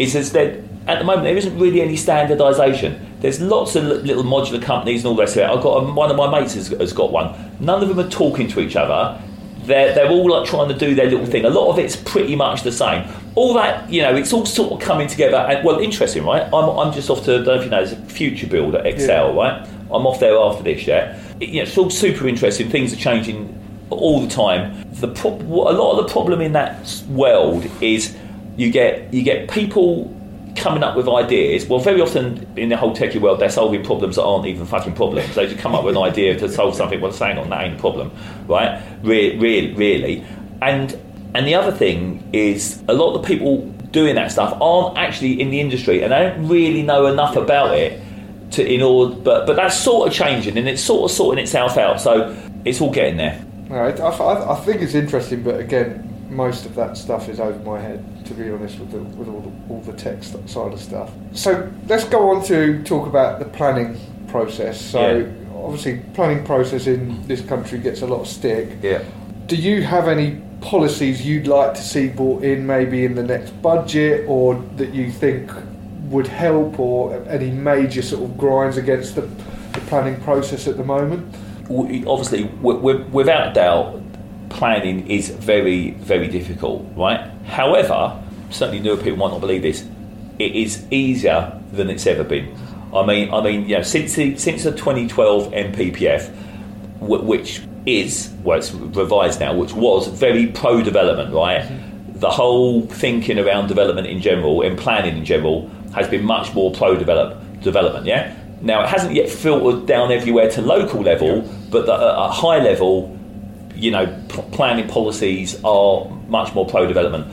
is that at the moment there isn't really any standardisation. There's lots of little modular companies and all the rest of it. I've got one of my mates has got one. None of them are talking to each other. They're all like trying to do their little thing. A lot of it's pretty much the same. All that, it's all sort of coming together. And, well, interesting, right? I'm just off to, I don't know if you know, it's a future build at Excel, right? I'm off there after this, yeah? It's all super interesting. Things are changing all the time. A lot of the problem in that world is you get people coming up with ideas. Well, very often in the whole techie world, they're solving problems that aren't even fucking problems. They just come up with an idea to solve something. Well, hang on, that ain't a problem, right? Really. And the other thing is, a lot of the people doing that stuff aren't actually in the industry, and they don't really know enough about it but that's sort of changing, and it's sort of sorting itself out. So it's all getting there. Right. I think it's interesting, but again, most of that stuff is over my head, to be honest, with all the tech side of stuff. So let's go on to talk about the planning process. So obviously planning process in this country gets a lot of stick. Yeah. Do you have any policies you'd like to see brought in, maybe in the next budget, or that you think would help, or any major sort of grinds against the planning process at the moment? Obviously, without doubt, planning is very, very difficult, right? However, certainly newer people might not believe this, it is easier than it's ever been. I mean, since the 2012 MPPF, which is, well, it's revised now, which was very pro-development, right? Mm-hmm. The whole thinking around development in general and planning in general has been much more pro-development, yeah? Now, it hasn't yet filtered down everywhere to local level, but at a high level, planning policies are much more pro-development.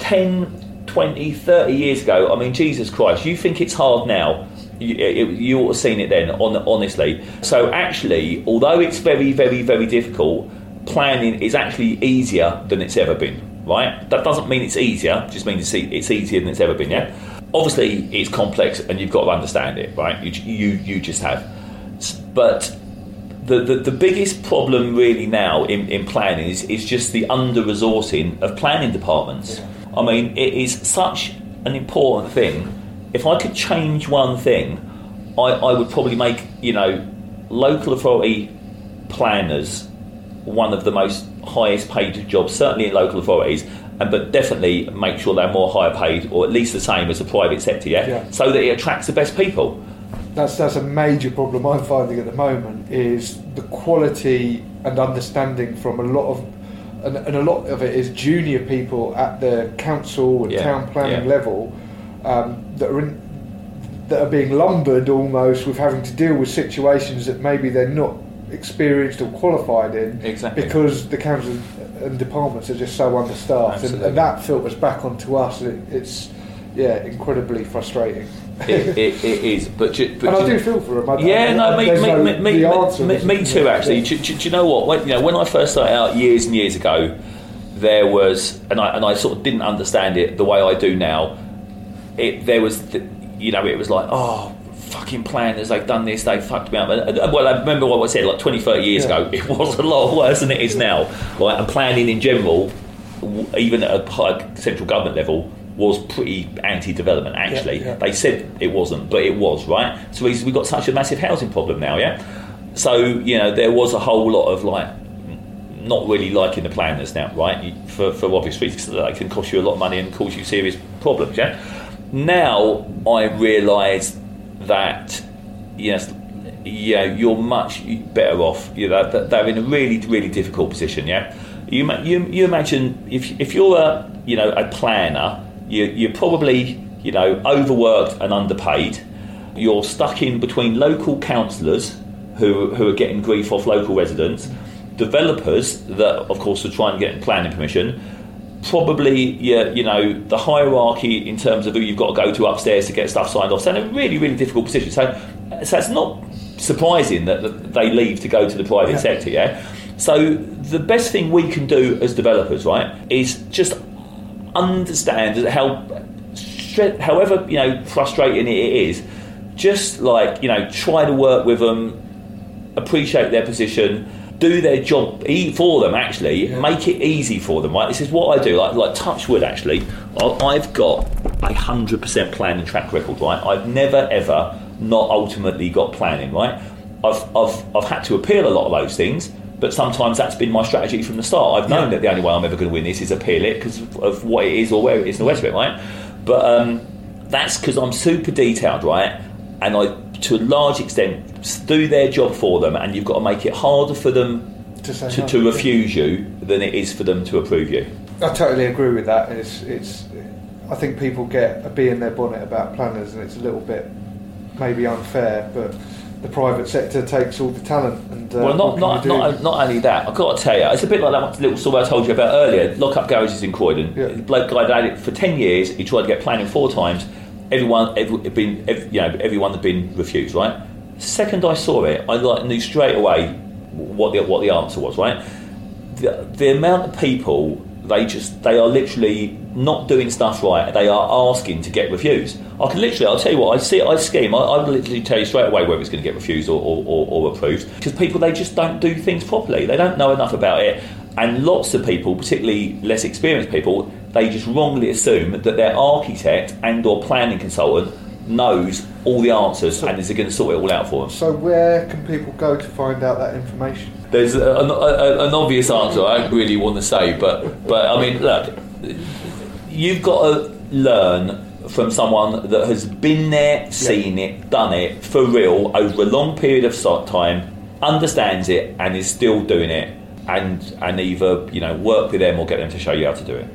10, 20, 30 years ago, I mean, Jesus Christ, you think it's hard now. You ought to have seen it then, honestly. So actually, although it's very, very, very difficult, planning is actually easier than it's ever been, right? That doesn't mean it's easier, it just means it's easier than it's ever been, yeah? Obviously, it's complex and you've got to understand it, right? You just have. But The biggest problem really now in planning is just the under-resourcing of planning departments. I mean, it is such an important thing. If I could change one thing, I would probably make, local authority planners one of the most highest paid jobs, certainly in local authorities, but definitely make sure they're more higher paid, or at least the same as the private sector, yeah? So that it attracts the best people. That's a major problem I'm finding at the moment, is the quality and understanding from a lot of it is junior people at the council and town planning level that are being lumbered almost with having to deal with situations that maybe they're not experienced or qualified in, because the councils and departments are just so understaffed, and that filters back onto us. It's incredibly frustrating. It is, but I do feel for him. Me too. Actually, do you know what? When I first started out years and years ago, there was, and I sort of didn't understand it the way I do now. It was like, oh, fucking planners, they've done this, they fucked me up. Well, I remember what I said, like 20, 30 years ago, it was a lot worse than it is now. Right, and planning in general, even at a high central government level, was pretty anti-development, actually. Yeah. They said it wasn't, but it was, right? So we've got such a massive housing problem now, yeah? So, there was a whole lot of, not really liking the planners now, right? For obvious reasons, because they can cost you a lot of money and cause you serious problems, yeah? Now, I realise that, you're much better off. They're in a really, really difficult position, yeah? You imagine, if you're a planner, you're probably, overworked and underpaid. You're stuck in between local councillors who are getting grief off local residents, developers that, of course, are trying to get planning permission, probably, the hierarchy in terms of who you've got to go to upstairs to get stuff signed off. So in a really, really difficult position. So it's not surprising that they leave to go to the private sector, yeah? So the best thing we can do as developers, right, is just understand how, however, you know, frustrating it is, just like, you know, try to work with them, appreciate their position, do their job for them, actually, make it easy for them, right? This is what I do, like touch wood, actually. I've got 100% plan and track record, right? I've never, ever not ultimately got planning, right? I've had to appeal a lot of those things, but sometimes that's been my strategy from the start. I've known that the only way I'm ever going to win this is appeal it because of what it is or where it is and the rest of it, right? But that's because I'm super detailed, right? And I, to a large extent, do their job for them, and you've got to make it harder for them to refuse you than it is for them to approve you. I totally agree with that. It's I think people get a bee in their bonnet about planners, and it's a little bit maybe unfair, but the private sector takes all the talent. And well, not only that, I've got to tell you, it's a bit like that little story I told you about earlier. Lock-up garages in Croydon. Yeah. The bloke guy had it for 10 years. He tried to get planning 4 times. Everyone had been refused. Right. Second I saw it, I knew straight away what the answer was. Right. The amount of people they are literally not doing stuff right. They are asking to get refused. I'll tell you what, I see it, I scheme. I literally tell you straight away whether it's going to get refused or approved, because people, they just don't do things properly. They don't know enough about it. And lots of people, particularly less experienced people, they just wrongly assume that their architect and or planning consultant knows all the answers and is going to sort it all out for them. So where can people go to find out that information? There's an obvious answer I don't really want to say, but I mean, look, you've got to learn from someone that has been there, seen it, done it for real over a long period of time, understands it and is still doing it, and either, you know, work with them or get them to show you how to do it.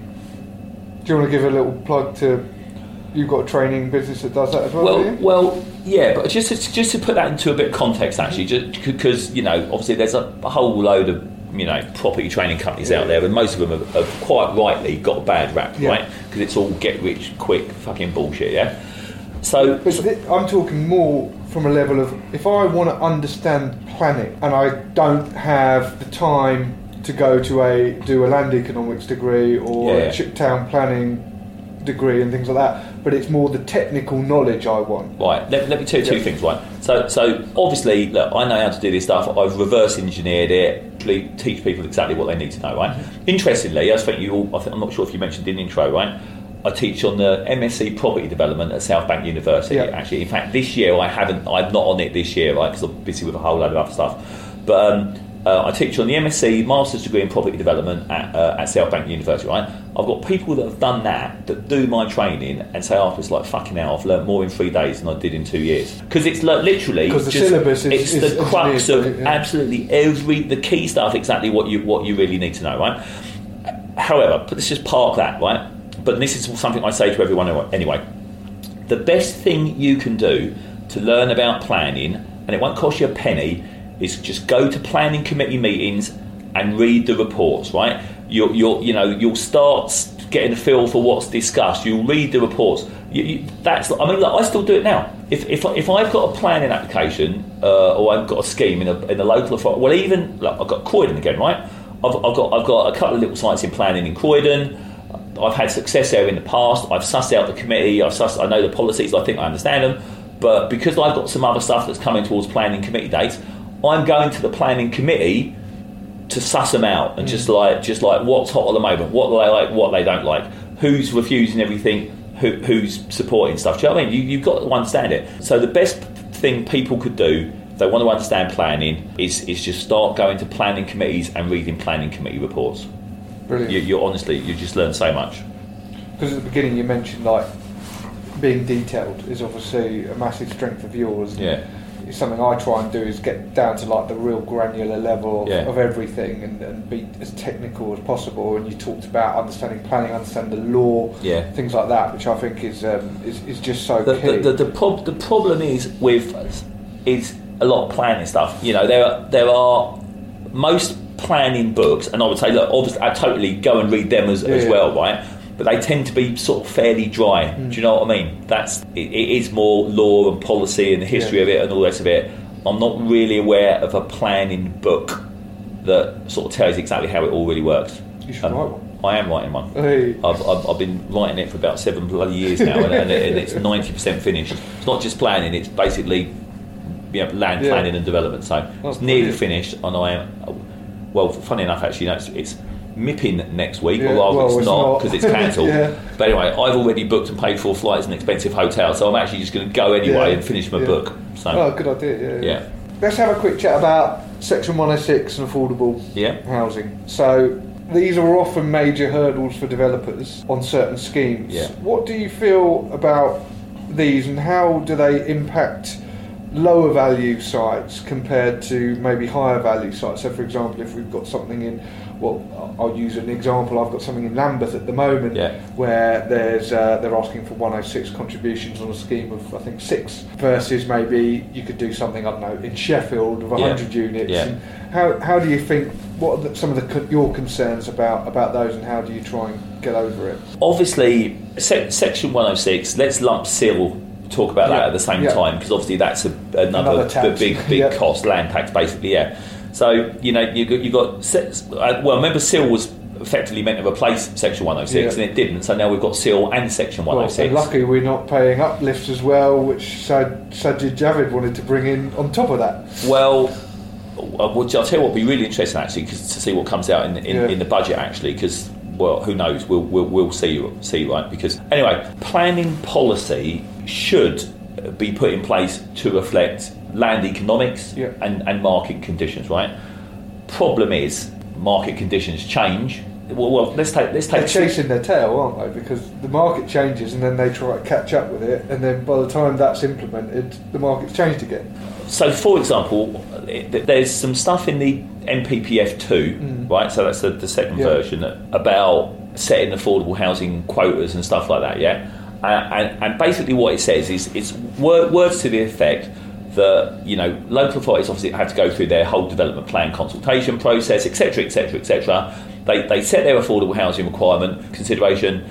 Do you want to give a little plug to... You've got a training business that does that as well, do you? Well, yeah, but just to put that into a bit of context, actually, just because, you know, obviously there's a whole load of, you know, property training companies out there, and most of them have quite rightly got a bad rap, right? Because it's all get-rich-quick fucking bullshit, yeah? I'm talking more from a level of, if I want to understand planning and I don't have the time to go to do a land economics degree or a chip-town planning degree and things like that, but it's more the technical knowledge I want. Right, let me tell you two things, right? So obviously, look, I know how to do this stuff, I've reverse engineered it, teach people exactly what they need to know, right? Interestingly, I'm not sure if you mentioned in the intro, right? I teach on the MSc property development at South Bank University, actually. In fact, this year I'm not on it this year, right, because I'm busy with a whole load of other stuff. But I teach on the MSc Master's Degree in Property Development at South Bank University, right? I've got people that have done that do my training and say afterwards, like, fucking hell, I've learnt more in 3 days than I did in 2 years. Because it's literally... Because the syllabus is the crux of absolutely the key stuff, exactly what you really need to know, right? However, let's just park that, right? But this is something I say to everyone anyway. The best thing you can do to learn about planning, and it won't cost you a penny, is just go to planning committee meetings and read the reports, right? You'll start getting a feel for what's discussed. You'll read the reports. I still do it now. If I've got a planning application or I've got a scheme in a local authority, well, even look, I've got Croydon again, right? I've got a couple of little sites in planning in Croydon. I've had success there in the past. I've sussed out the committee. I know the policies. I think I understand them. But because I've got some other stuff that's coming towards planning committee dates, I'm going to the planning committee to suss them out and just like what's hot at the moment, what they like, what they don't like, who's refusing everything, who's supporting stuff. Do you know what I mean? You've got to understand it. So the best thing people could do if they want to understand planning is just start going to planning committees and reading planning committee reports. Brilliant. You just learn so much. Because at the beginning you mentioned, like, being detailed is obviously a massive strength of yours. Yeah. Something I try and do is get down to, like, the real granular level of everything and be as technical as possible. And you talked about understanding planning, understand the law, things like that, which I think is just so key. The problem is a lot of planning stuff. You know, there are most planning books, and I would say, look, obviously I totally go and read them as well, right? But they tend to be sort of fairly dry. Do you know what I mean? It is more law and policy and the history of it and all the rest of it. I'm not really aware of a planning book that sort of tells you exactly how it all really works. You should write one. I am writing one. Hey. I've been writing it for about 7 bloody years now, and it's 90% finished. It's not just planning; it's basically, you know, land planning and development. So it's nearly finished, and I am. Well, funny enough, actually, no, it's MIPing next week, although it's not, because it's cancelled. But anyway, I've already booked and paid for flights and expensive hotel, so I'm actually just going to go anyway and finish my book. So, good idea. Yeah. Let's have a quick chat about Section 106 and affordable housing. So. These are often major hurdles for developers on certain schemes. Yeah. What do you feel about these, and how do they impact lower value sites compared to maybe higher value sites? So, for example, if we've got something in, well, I'll use an example. I've got something in Lambeth at the moment where there's they're asking for 106 contributions on a scheme of, I think, 6, versus maybe you could do something, I don't know, in Sheffield of 100 units. Yeah. And how do you think, what are some of your concerns about those, and how do you try and get over it? Obviously, Section 106, let's lump SIL, talk about that at the same time, because obviously that's another big cost, land tax basically, So, you know, you've got well, remember SIL was effectively meant to replace Section 106, and it didn't, so now we've got SIL and Section 106. Well, so lucky we're not paying uplifts as well, which Sajid Javid wanted to bring in on top of that. Well, I'll tell you what would be really interesting, actually, cause to see what comes out in the budget, actually, because, well, who knows, we'll see, right? Because, anyway, planning policy should be put in place to reflect land economics and market conditions, right? Problem is, market conditions change. Well, let's take. They're chasing their tail, aren't they? Because the market changes, and then they try to catch up with it, and then by the time that's implemented, the market's changed again. So, for example, there's some stuff in the MPPF 2, right? So that's the second version, about setting affordable housing quotas and stuff like that, And basically what it says is, it's words to the effect that, you know, local authorities obviously had to go through their whole development plan consultation process, etc., etc., etc. They set their affordable housing requirement consideration,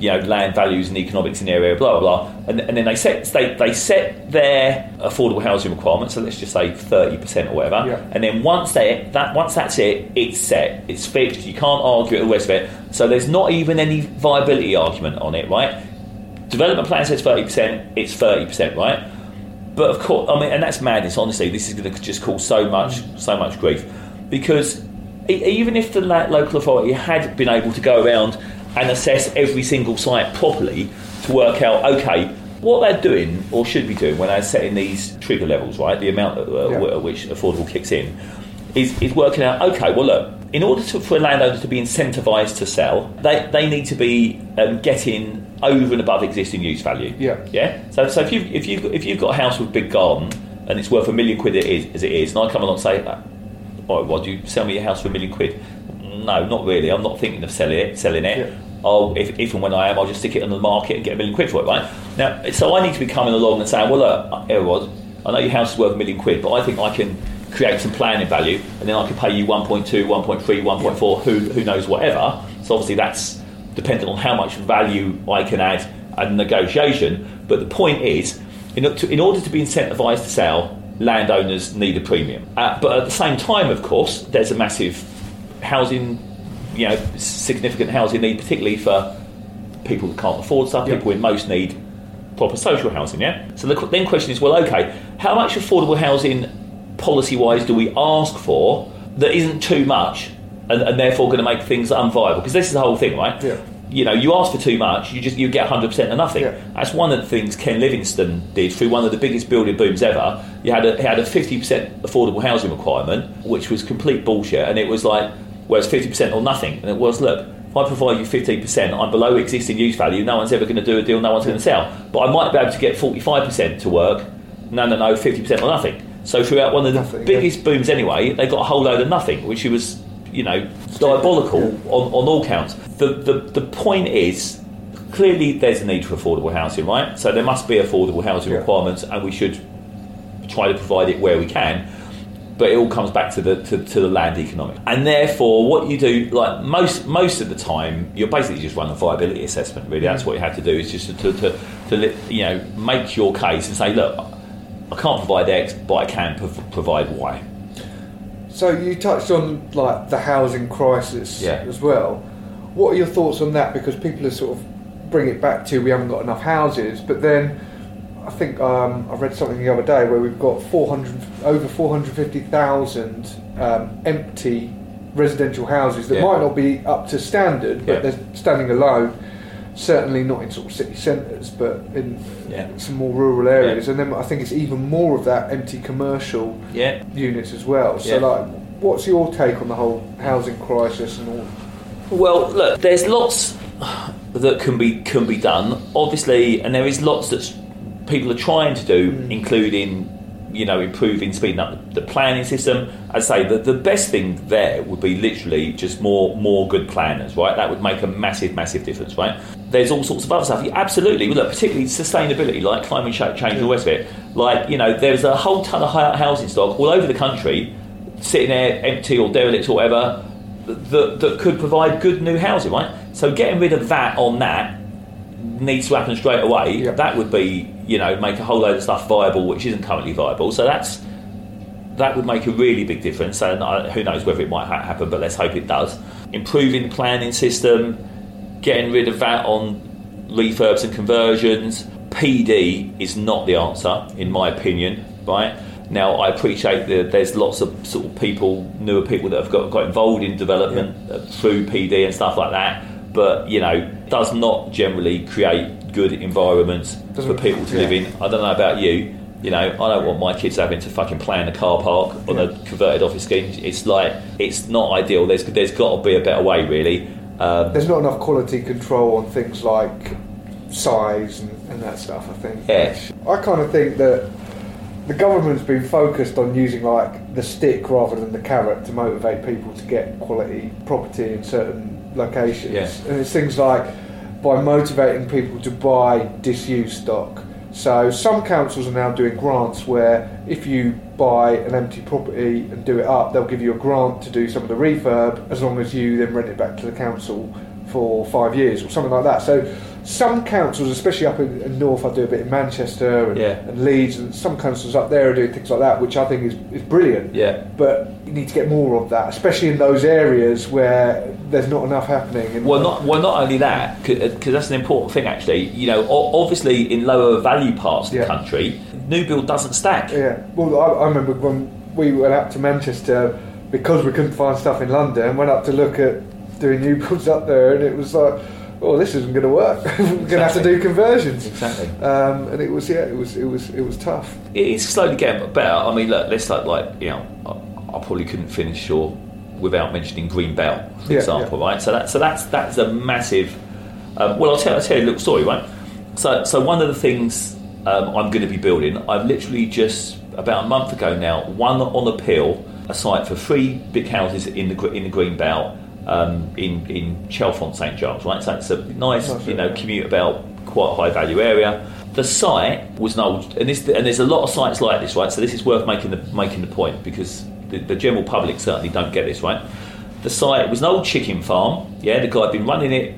you know, land values and economics in the area, blah blah blah, and then they set their affordable housing requirement. So let's just say 30% or whatever, and then once that's it, it's set, it's fixed. You can't argue it, all the rest of it. So there's not even any viability argument on it, right? Development plan says 30%, it's 30%, right? But of course, I mean, and that's madness, honestly. This is going to just cause so much grief, because even if the local authority had been able to go around and assess every single site properly to work out, okay, what they're doing or should be doing when they're setting these trigger levels, right, the amount at which affordable kicks in, is working out, okay, well, look, in order for a landowner to be incentivised to sell, they need to be getting over and above existing use value. Yeah. So if you've got a house with a big garden and it's worth £1 million as it is, and I come along and say, all right, well, do you sell me your house for £1 million? No, not really. I'm not thinking of selling it. Yeah. Oh, if and when I am, I'll just stick it on the market and get £1 million for it, right? Now, so I need to be coming along and saying, well, look, here it was. I know your house is worth £1 million, but I think I can create some planning value, and then I can pay you 1.2, 1.3, 1.4, who knows, whatever. So obviously that's dependent on how much value I can add at a negotiation. But the point is, in order to be incentivised to sell, landowners need a premium. But at the same time, of course, there's a massive housing, you know, significant housing need, particularly for people that can't afford stuff. People in most need proper social housing. So the then question is, well, okay, how much affordable housing policy wise do we ask for that isn't too much and therefore going to make things unviable? Because this is the whole thing, right? You know, you ask for too much, you get 100% of nothing. That's one of the things Ken Livingstone did through one of the biggest building booms ever. He had a 50% affordable housing requirement, which was complete bullshit, and it was like, well, it's 50% or nothing. And it was, look, if I provide you 15%, I'm below existing use value, no one's ever going to do a deal, no one's going to sell. But I might be able to get 45% to work. No, 50% or nothing. So throughout one of the biggest booms anyway, they got a whole load of nothing, which was, you know, diabolical on all counts. The point is, clearly there's a need for affordable housing, right? So there must be affordable housing requirements, and we should try to provide it where we can. But it all comes back to the land economic, and therefore what you do, like most of the time, you're basically just running a viability assessment. Really, that's what you have to do, is just to you know, make your case and say, look, I can't provide X, but I can provide Y. So you touched on like the housing crisis as well. What are your thoughts on that? Because people are sort of bring it back to we haven't got enough houses, but then I think I read something the other day where we've got over 450,000 empty residential houses that might not be up to standard, but they're standing alone. Certainly not in sort of city centres, but in some more rural areas. And then I think it's even more of that empty commercial units as well. So, like, what's your take on the whole housing crisis and all? Well, look, there's lots that can be done, obviously, and there is lots that people are trying to do, including, you know, improving, speeding up the planning system. I'd say that the best thing there would be literally just more good planners, right? That would make a massive, massive difference, right? There's all sorts of other stuff. Absolutely. Look, particularly sustainability, like climate change and all the rest of it. Like, you know, there's a whole ton of housing stock all over the country sitting there empty or derelict or whatever that could provide good new housing, right? So getting rid of that on that needs to happen straight away. That would be, you know, make a whole load of stuff viable which isn't currently viable. So that would make a really big difference, and who knows whether it might happen, but let's hope it does. Improving the planning system, getting rid of that on refurbs and conversions. PD is not the answer, in my opinion, right? Now, I appreciate that there's lots of sort of newer people that have got involved in development through PD and stuff like that, but, you know, does not generally create good environments for people to live in. I don't know about you, you know, I don't want my kids having to fucking plan a car park on a converted office scheme. It's like, it's not ideal. There's got to be a better way, really. There's not enough quality control on things like size and that stuff, I think. Yeah. I kind of think that the government's been focused on using like the stick rather than the carrot to motivate people to get quality property in certain locations. Yeah. And it's things like by motivating people to buy disused stock. So some councils are now doing grants where if you buy an empty property and do it up, they'll give you a grant to do some of the refurb as long as you then rent it back to the council for 5 years or something like that. So some councils, especially up in North, I do a bit in Manchester and Leeds, and some councils up there are doing things like that, which I think is brilliant. Yeah. But you need to get more of that, especially in those areas where there's not enough happening. Not only that, because that's an important thing actually. You know, obviously in lower value parts of the country, new build doesn't stack. Yeah. Well, I remember when we went up to Manchester because we couldn't find stuff in London, and went up to look at doing new builds up there, and it was like, oh, this isn't going to work. We're going to have to do conversions. Exactly. And it was tough. It's slowly getting better. I mean, look, let's like you know, I probably couldn't finish Shaw without mentioning Green Belt, for example, right? So that's a massive. Well, I'll tell you a little story, right? So one of the things I'm going to be building, I've literally just about a month ago now won on appeal a site for 3 big houses in the Green Belt. In Chalfont St Giles, right? So it's a nice, you know, commute about, quite high value area. The site was an old, and there's a lot of sites like this, right? So this is worth making the point because the general public certainly don't get this, right? The site was an old chicken farm. Yeah, the guy had been running it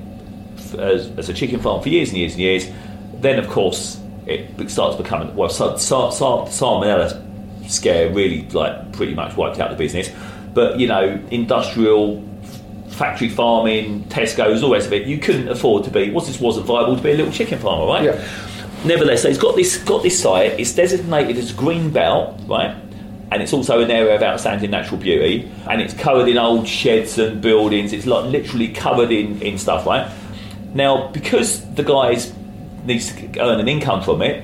as a chicken farm for years and years and years. Then, of course, it starts becoming salmonella scare really like pretty much wiped out the business. But you know, industrial factory farming, Tesco's, all the rest of it, you couldn't afford to be, this wasn't viable to be a little chicken farmer, right? Yeah. Nevertheless, so he's got this site, it's designated as Green Belt, right? And it's also an area of outstanding natural beauty, and it's covered in old sheds and buildings, it's like literally covered in stuff, right? Now, because the guy needs to earn an income from it,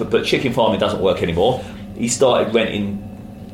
but chicken farming doesn't work anymore, he started renting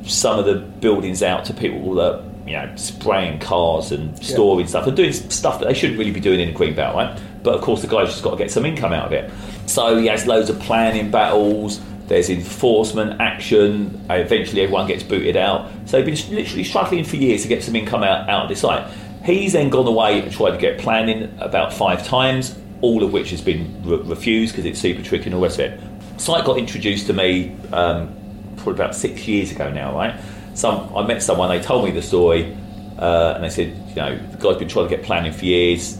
some of the buildings out to people that, you know, spraying cars and storing stuff and doing stuff that they shouldn't really be doing in a green belt, right? But of course the guy's just got to get some income out of it. So he has loads of planning battles, there's enforcement action, eventually everyone gets booted out. So he's been literally struggling for years to get some income out of this site. He's then gone away and tried to get planning about 5 times, all of which has been refused because it's super tricky and all the rest of it. Site got introduced to me probably about 6 years ago now, right? I met someone, they told me the story, and they said, you know, the guy's been trying to get planning for years,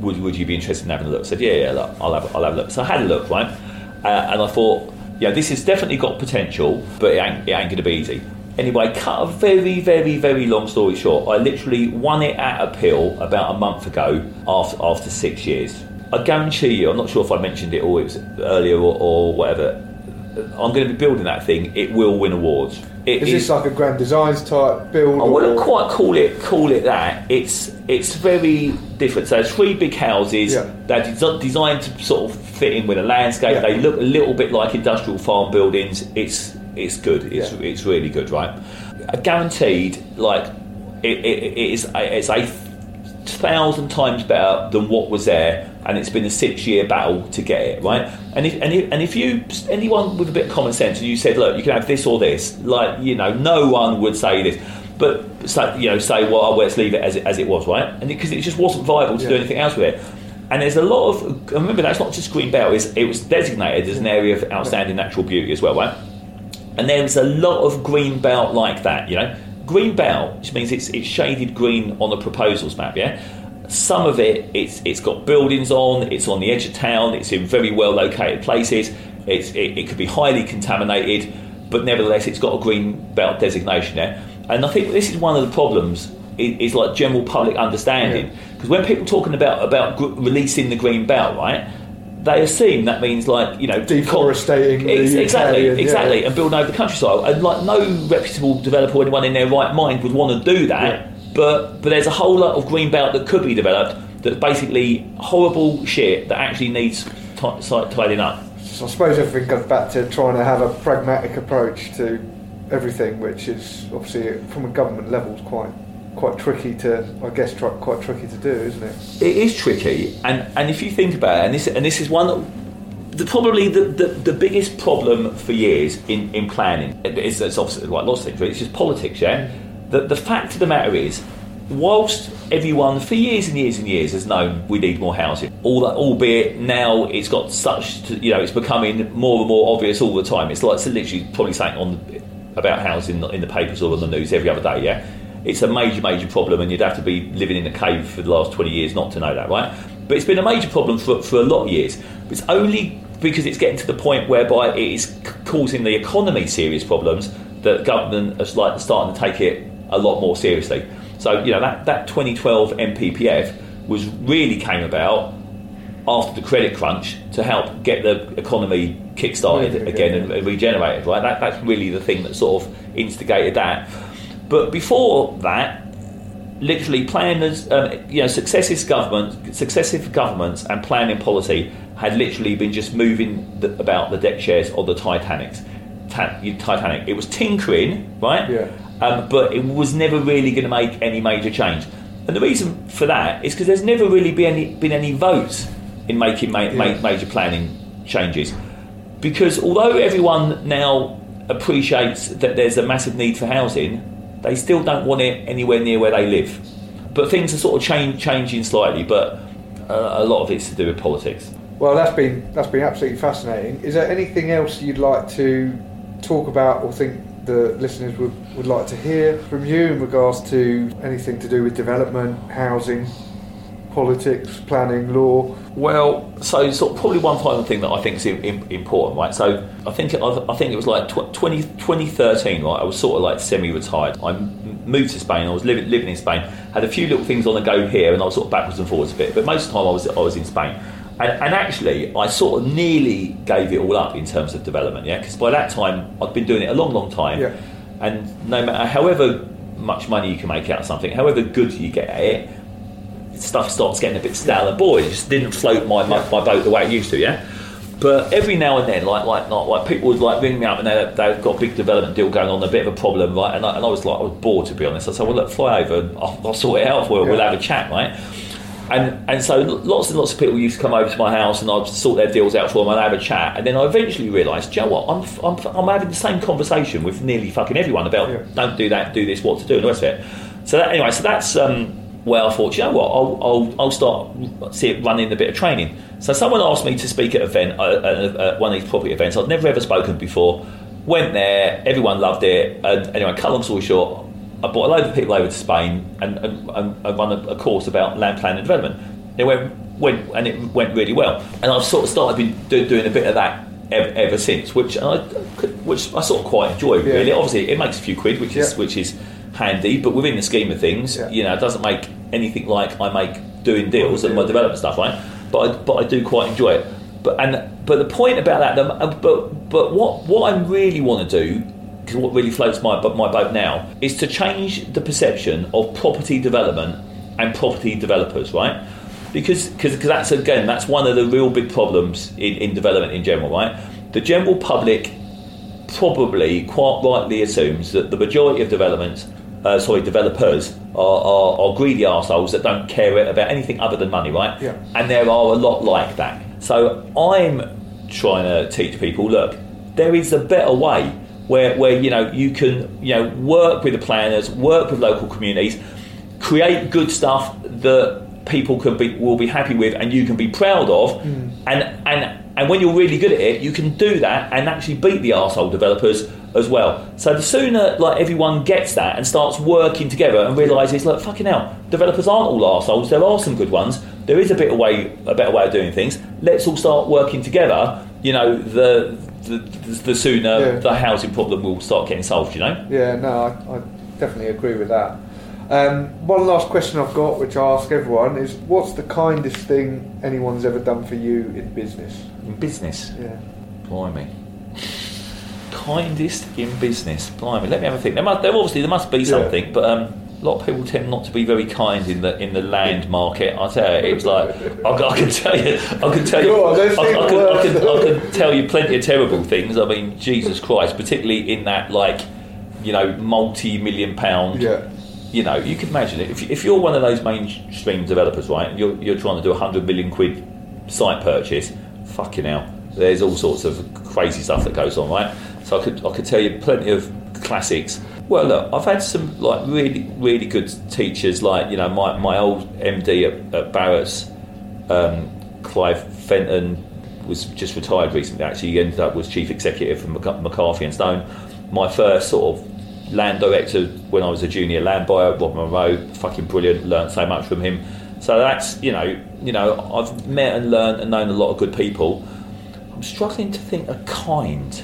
would you be interested in having a look? I said, yeah, look, I'll have a look. So I had a look, right? And I thought, yeah, this has definitely got potential, but it ain't going to be easy. Anyway, cut a very, very, very long story short, I literally won it at appeal about a month ago after 6 years. I guarantee you, I'm not sure if I mentioned it or it was earlier or whatever, I'm going to be building that thing. It will win awards. Is this like a Grand Designs type build? I wouldn't quite call it that. It's very different. So it's three big houses. Yeah. They're designed to sort of fit in with a landscape. Yeah. They look a little bit like industrial farm buildings. It's good. It's really good, right? Guaranteed, like it's a 1,000 times better than what was there, and it's been a 6-year battle to get it right. And if anyone with a bit of common sense, and you said, look, you can have this or this, like, you know, no one would say this, but say, well, let's leave it as it was, right? And because it just wasn't viable to do anything else with it. And there's a lot of, remember, that's not just Green Belt; it was designated as an area of outstanding natural beauty as well, right? And there's a lot of Green Belt like that, you know. Green Belt, which means it's shaded green on the proposals map, yeah? Some of it's got buildings on, it's on the edge of town, it's in very well-located places, it could be highly contaminated, but nevertheless, it's got a Green Belt designation there. And I think this is one of the problems, is like general public understanding. Because when people are talking about releasing the Green Belt, right, they assume that means, like, you know, deforestating exactly, and building over the countryside. And like, no reputable developer, anyone in their right mind would want to do that. Yeah. But there's a whole lot of green belt that could be developed that's basically horrible shit that actually needs tidying up. So I suppose everything goes back to trying to have a pragmatic approach to everything, which is obviously from a government level quite tricky to, I guess, quite tricky to do, isn't it? It is tricky, and if you think about it, and this is one that probably the biggest problem for years in planning. It's obviously like lots of things, it's just politics, yeah. The fact of the matter is, whilst everyone for years and years and years has known we need more housing, albeit now it's got it's becoming more and more obvious all the time. It's literally probably something about housing in the papers or on the news every other day, yeah. It's a major, major problem, and you'd have to be living in a cave for the last 20 years not to know that, right? But it's been a major problem for a lot of years. It's only because it's getting to the point whereby it is causing the economy serious problems that government is like starting to take it a lot more seriously. So, you know, that 2012 MPPF was really came about after the credit crunch to help get the economy kick-started again and regenerated, right? That's really the thing that sort of instigated that. But before that, literally planners, successive governments and planning policy had literally been just moving about the deck chairs or the Titanic. It was tinkering, right? Yeah. But it was never really going to make any major change. And the reason for that is because there's never really been any votes in making major planning changes. Because although everyone now appreciates that there's a massive need for housing, they still don't want it anywhere near where they live. But things are sort of changing slightly, but a lot of it's to do with politics. Well, that's been absolutely fascinating. Is there anything else you'd like to talk about or think the listeners would like to hear from you in regards to anything to do with development, housing, politics, planning, law? Well, so sort of probably one final thing that I think is important, right? So I think it was like 2013, right? I was sort of like semi-retired. I moved to Spain. I was living in Spain. Had a few little things on the go here, and I was sort of backwards and forwards a bit. But most of the time, I was in Spain, and actually, I sort of nearly gave it all up in terms of development, yeah. Because by that time, I'd been doing it a long, long time, yeah. And no matter however much money you can make out of something, however good you get at it, stuff starts getting a bit stale and boring. It just didn't float my boat the way it used to, yeah. But every now and then, like people would like ring me up and they've got a big development deal going on, a bit of a problem, right? And I was bored, to be honest. I said, well, look, fly over, and I'll sort it out for you. We'll have a chat, right? And so lots and lots of people used to come over to my house, and I'd sort their deals out for them, and I'd have a chat. And then I eventually realised, do you know what? I'm having the same conversation with nearly fucking everyone about don't do that, do this, what to do, and the rest of it. So that's. Well, I thought, you know what, I'll start running a bit of training. So someone asked me to speak at an event, one of these property events. I'd never ever spoken before. Went there, everyone loved it. And anyway, cut long story short, I brought a load of people over to Spain and run a course about land planning and development. It went really well. And I've sort of started doing a bit of that ever since, which I sort of quite enjoy. Yeah. Really, obviously, it makes a few quid, which is handy, but within the scheme of things, yeah. You know, it doesn't make anything like I make doing deals and my development stuff, right? But I do quite enjoy it. But the point about that, but what I really want to do, because what really floats my boat now, is to change the perception of property development and property developers, right? Because that's, again, that's one of the real big problems in development in general, right? The general public probably quite rightly assumes that the majority of developers are greedy arseholes that don't care about anything other than money, right? Yeah. And there are a lot like that. So I'm trying to teach people, look, there is a better way where you know, you can, you know, work with the planners, work with local communities, create good stuff that people will be happy with and you can be proud of, and when you're really good at it, you can do that and actually beat the arsehole developers as well. So the sooner, like, everyone gets that and starts working together and realises, like, fucking hell, developers aren't all arseholes, there are some good ones, there is a better way of doing things, let's all start working together, you know, the sooner the housing problem will start getting solved, you know? Yeah, no, I definitely agree with that. One last question I've got, which I ask everyone, is what's the kindest thing anyone's ever done for you in business? In business? Yeah. Blimey. Kindest in business. Blimey. Let me have a think. There must be something, but a lot of people tend not to be very kind in the land market. I tell you, it was like I can tell you plenty of terrible things. I mean, Jesus Christ, particularly in that, like, you know, multi-million-pound. Yeah. You know, you can imagine it. If you're one of those mainstream developers, right, and you're trying to do £100 million site purchase, fucking hell, there's all sorts of crazy stuff that goes on, right? So I could tell you plenty of classics. Well, look, I've had some, like, really, really good teachers, like, you know, my old MD at Barratt's, Clive Fenton, was just retired recently, actually. He ended up was chief executive for McCarthy and Stone. My first sort of land director when I was a junior land buyer, Rob Munro, fucking brilliant, learned so much from him. So that's, you know, I've met and learned and known a lot of good people. I'm struggling to think of kind.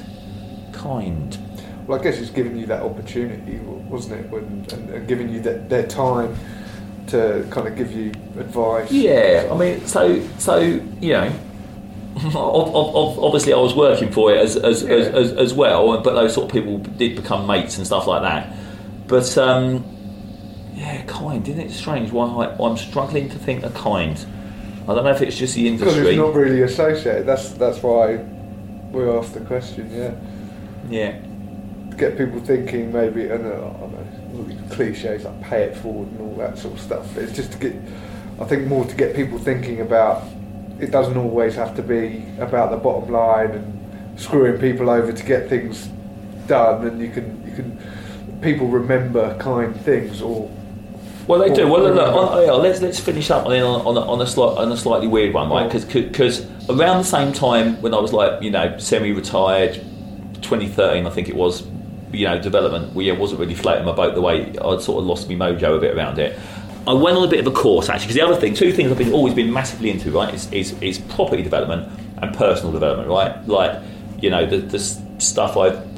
Well, I guess it's giving you that opportunity, wasn't it, and giving you their time to kind of give you advice. Yeah, I mean, so you know, obviously I was working for it as well, but those sort of people did become mates and stuff like that. But kind, isn't it strange why I'm struggling to think of kind? I don't know if it's just the industry. Because it's not really associated. That's why we asked the question. Yeah. To get people thinking, maybe, and I don't know, cliches like pay it forward and all that sort of stuff. It's just to get people thinking about. It doesn't always have to be about the bottom line and screwing people over to get things done, and you can people remember kind things or. Well, they do. Well, look, let's finish up on a slightly weird one, right? Because around the same time when I was, like, you know, semi-retired, 2013, I think it was, you know, development. Well, yeah, it wasn't really floating my boat the way I'd sort of lost my mojo a bit around it. I went on a bit of a course, actually, because the other thing, two things I've always been massively into, right, is property development and personal development, right? Like, you know, the stuff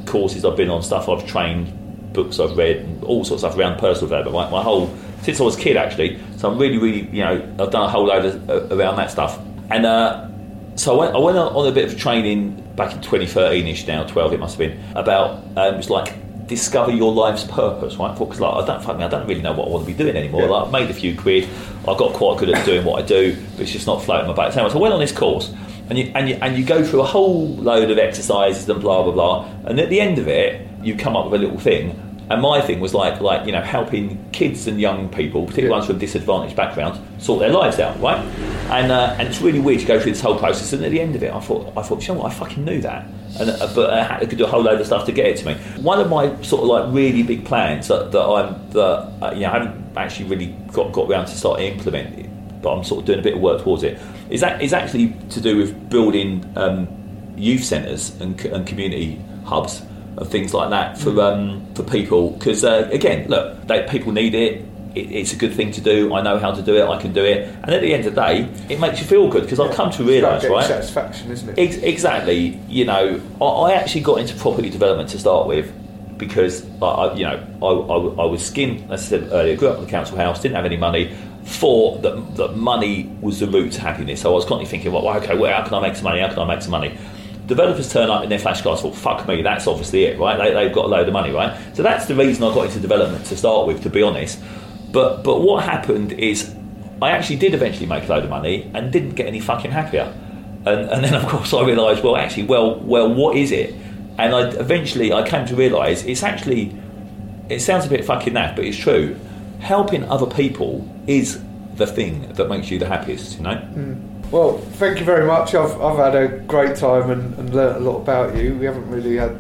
courses I've been on, stuff I've trained, books I've read, all sorts of stuff around personal development, right? Since I was a kid, actually, so I'm really, really, you know, I've done a whole load around that stuff. And so I went on a bit of training back in 2013-ish now, 12 it must have been, about, it was like, discover your life's purpose, right? Because, like, I don't really know what I want to be doing anymore. Yeah. Like, I've made a few quid, I got quite good at doing what I do, but it's just not floating my boat. So I went on this course, and you go through a whole load of exercises and blah blah blah, and at the end of it, you come up with a little thing. And my thing was like you know, helping kids and young people, particularly ones from disadvantaged backgrounds, sort their lives out, right? And it's really weird to go through this whole process. And at the end of it, I thought, you know what, I fucking knew that. But I could do a whole load of stuff to get it to me. One of my sort of, like, really big plans that you know, I haven't actually really got around to start implementing, but I'm sort of doing a bit of work towards it. Is actually to do with building youth centres and community hubs. Of things like that for people, because again, look, people need it. it's a good thing to do. I know how to do it. I can do it. And at the end of the day, it makes you feel good, because I've come to realise, right? Satisfaction, isn't it? Exactly. You know, I actually got into property development to start with because I was skint. As I said earlier, grew up in the council house, didn't have any money. Thought that money was the route to happiness. So I was constantly thinking, well, okay, well, how can I make some money? How can I make some money? Developers turn up in their flashcards, well, fuck me, that's obviously it, right? They've got a load of money, right? So that's the reason I got into development to start with, to be honest. But what happened is I actually did eventually make a load of money and didn't get any fucking happier. And then, of course, I realised, well, what is it? And I came to realise it's actually... It sounds a bit fucking naff, but it's true. Helping other people is the thing that makes you the happiest, you know? Mm. Well, thank you very much. I've had a great time and learnt a lot about you. We haven't really had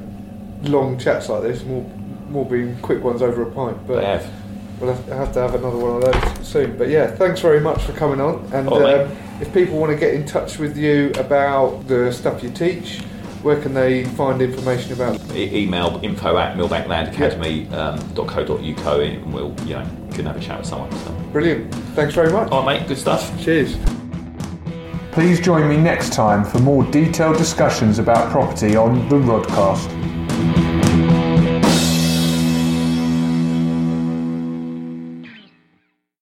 long chats like this, more being quick ones over a pint. But we'll have to have another one of those soon. But yeah, thanks very much for coming on. And if people want to get in touch with you about the stuff you teach, where can they find information about it? Email info@millbanklandacademy.co.uk and we'll, you know, can have a chat with someone. So. Brilliant. Thanks very much. All right, mate. Good stuff. Cheers. Please join me next time for more detailed discussions about property on the Rodcast.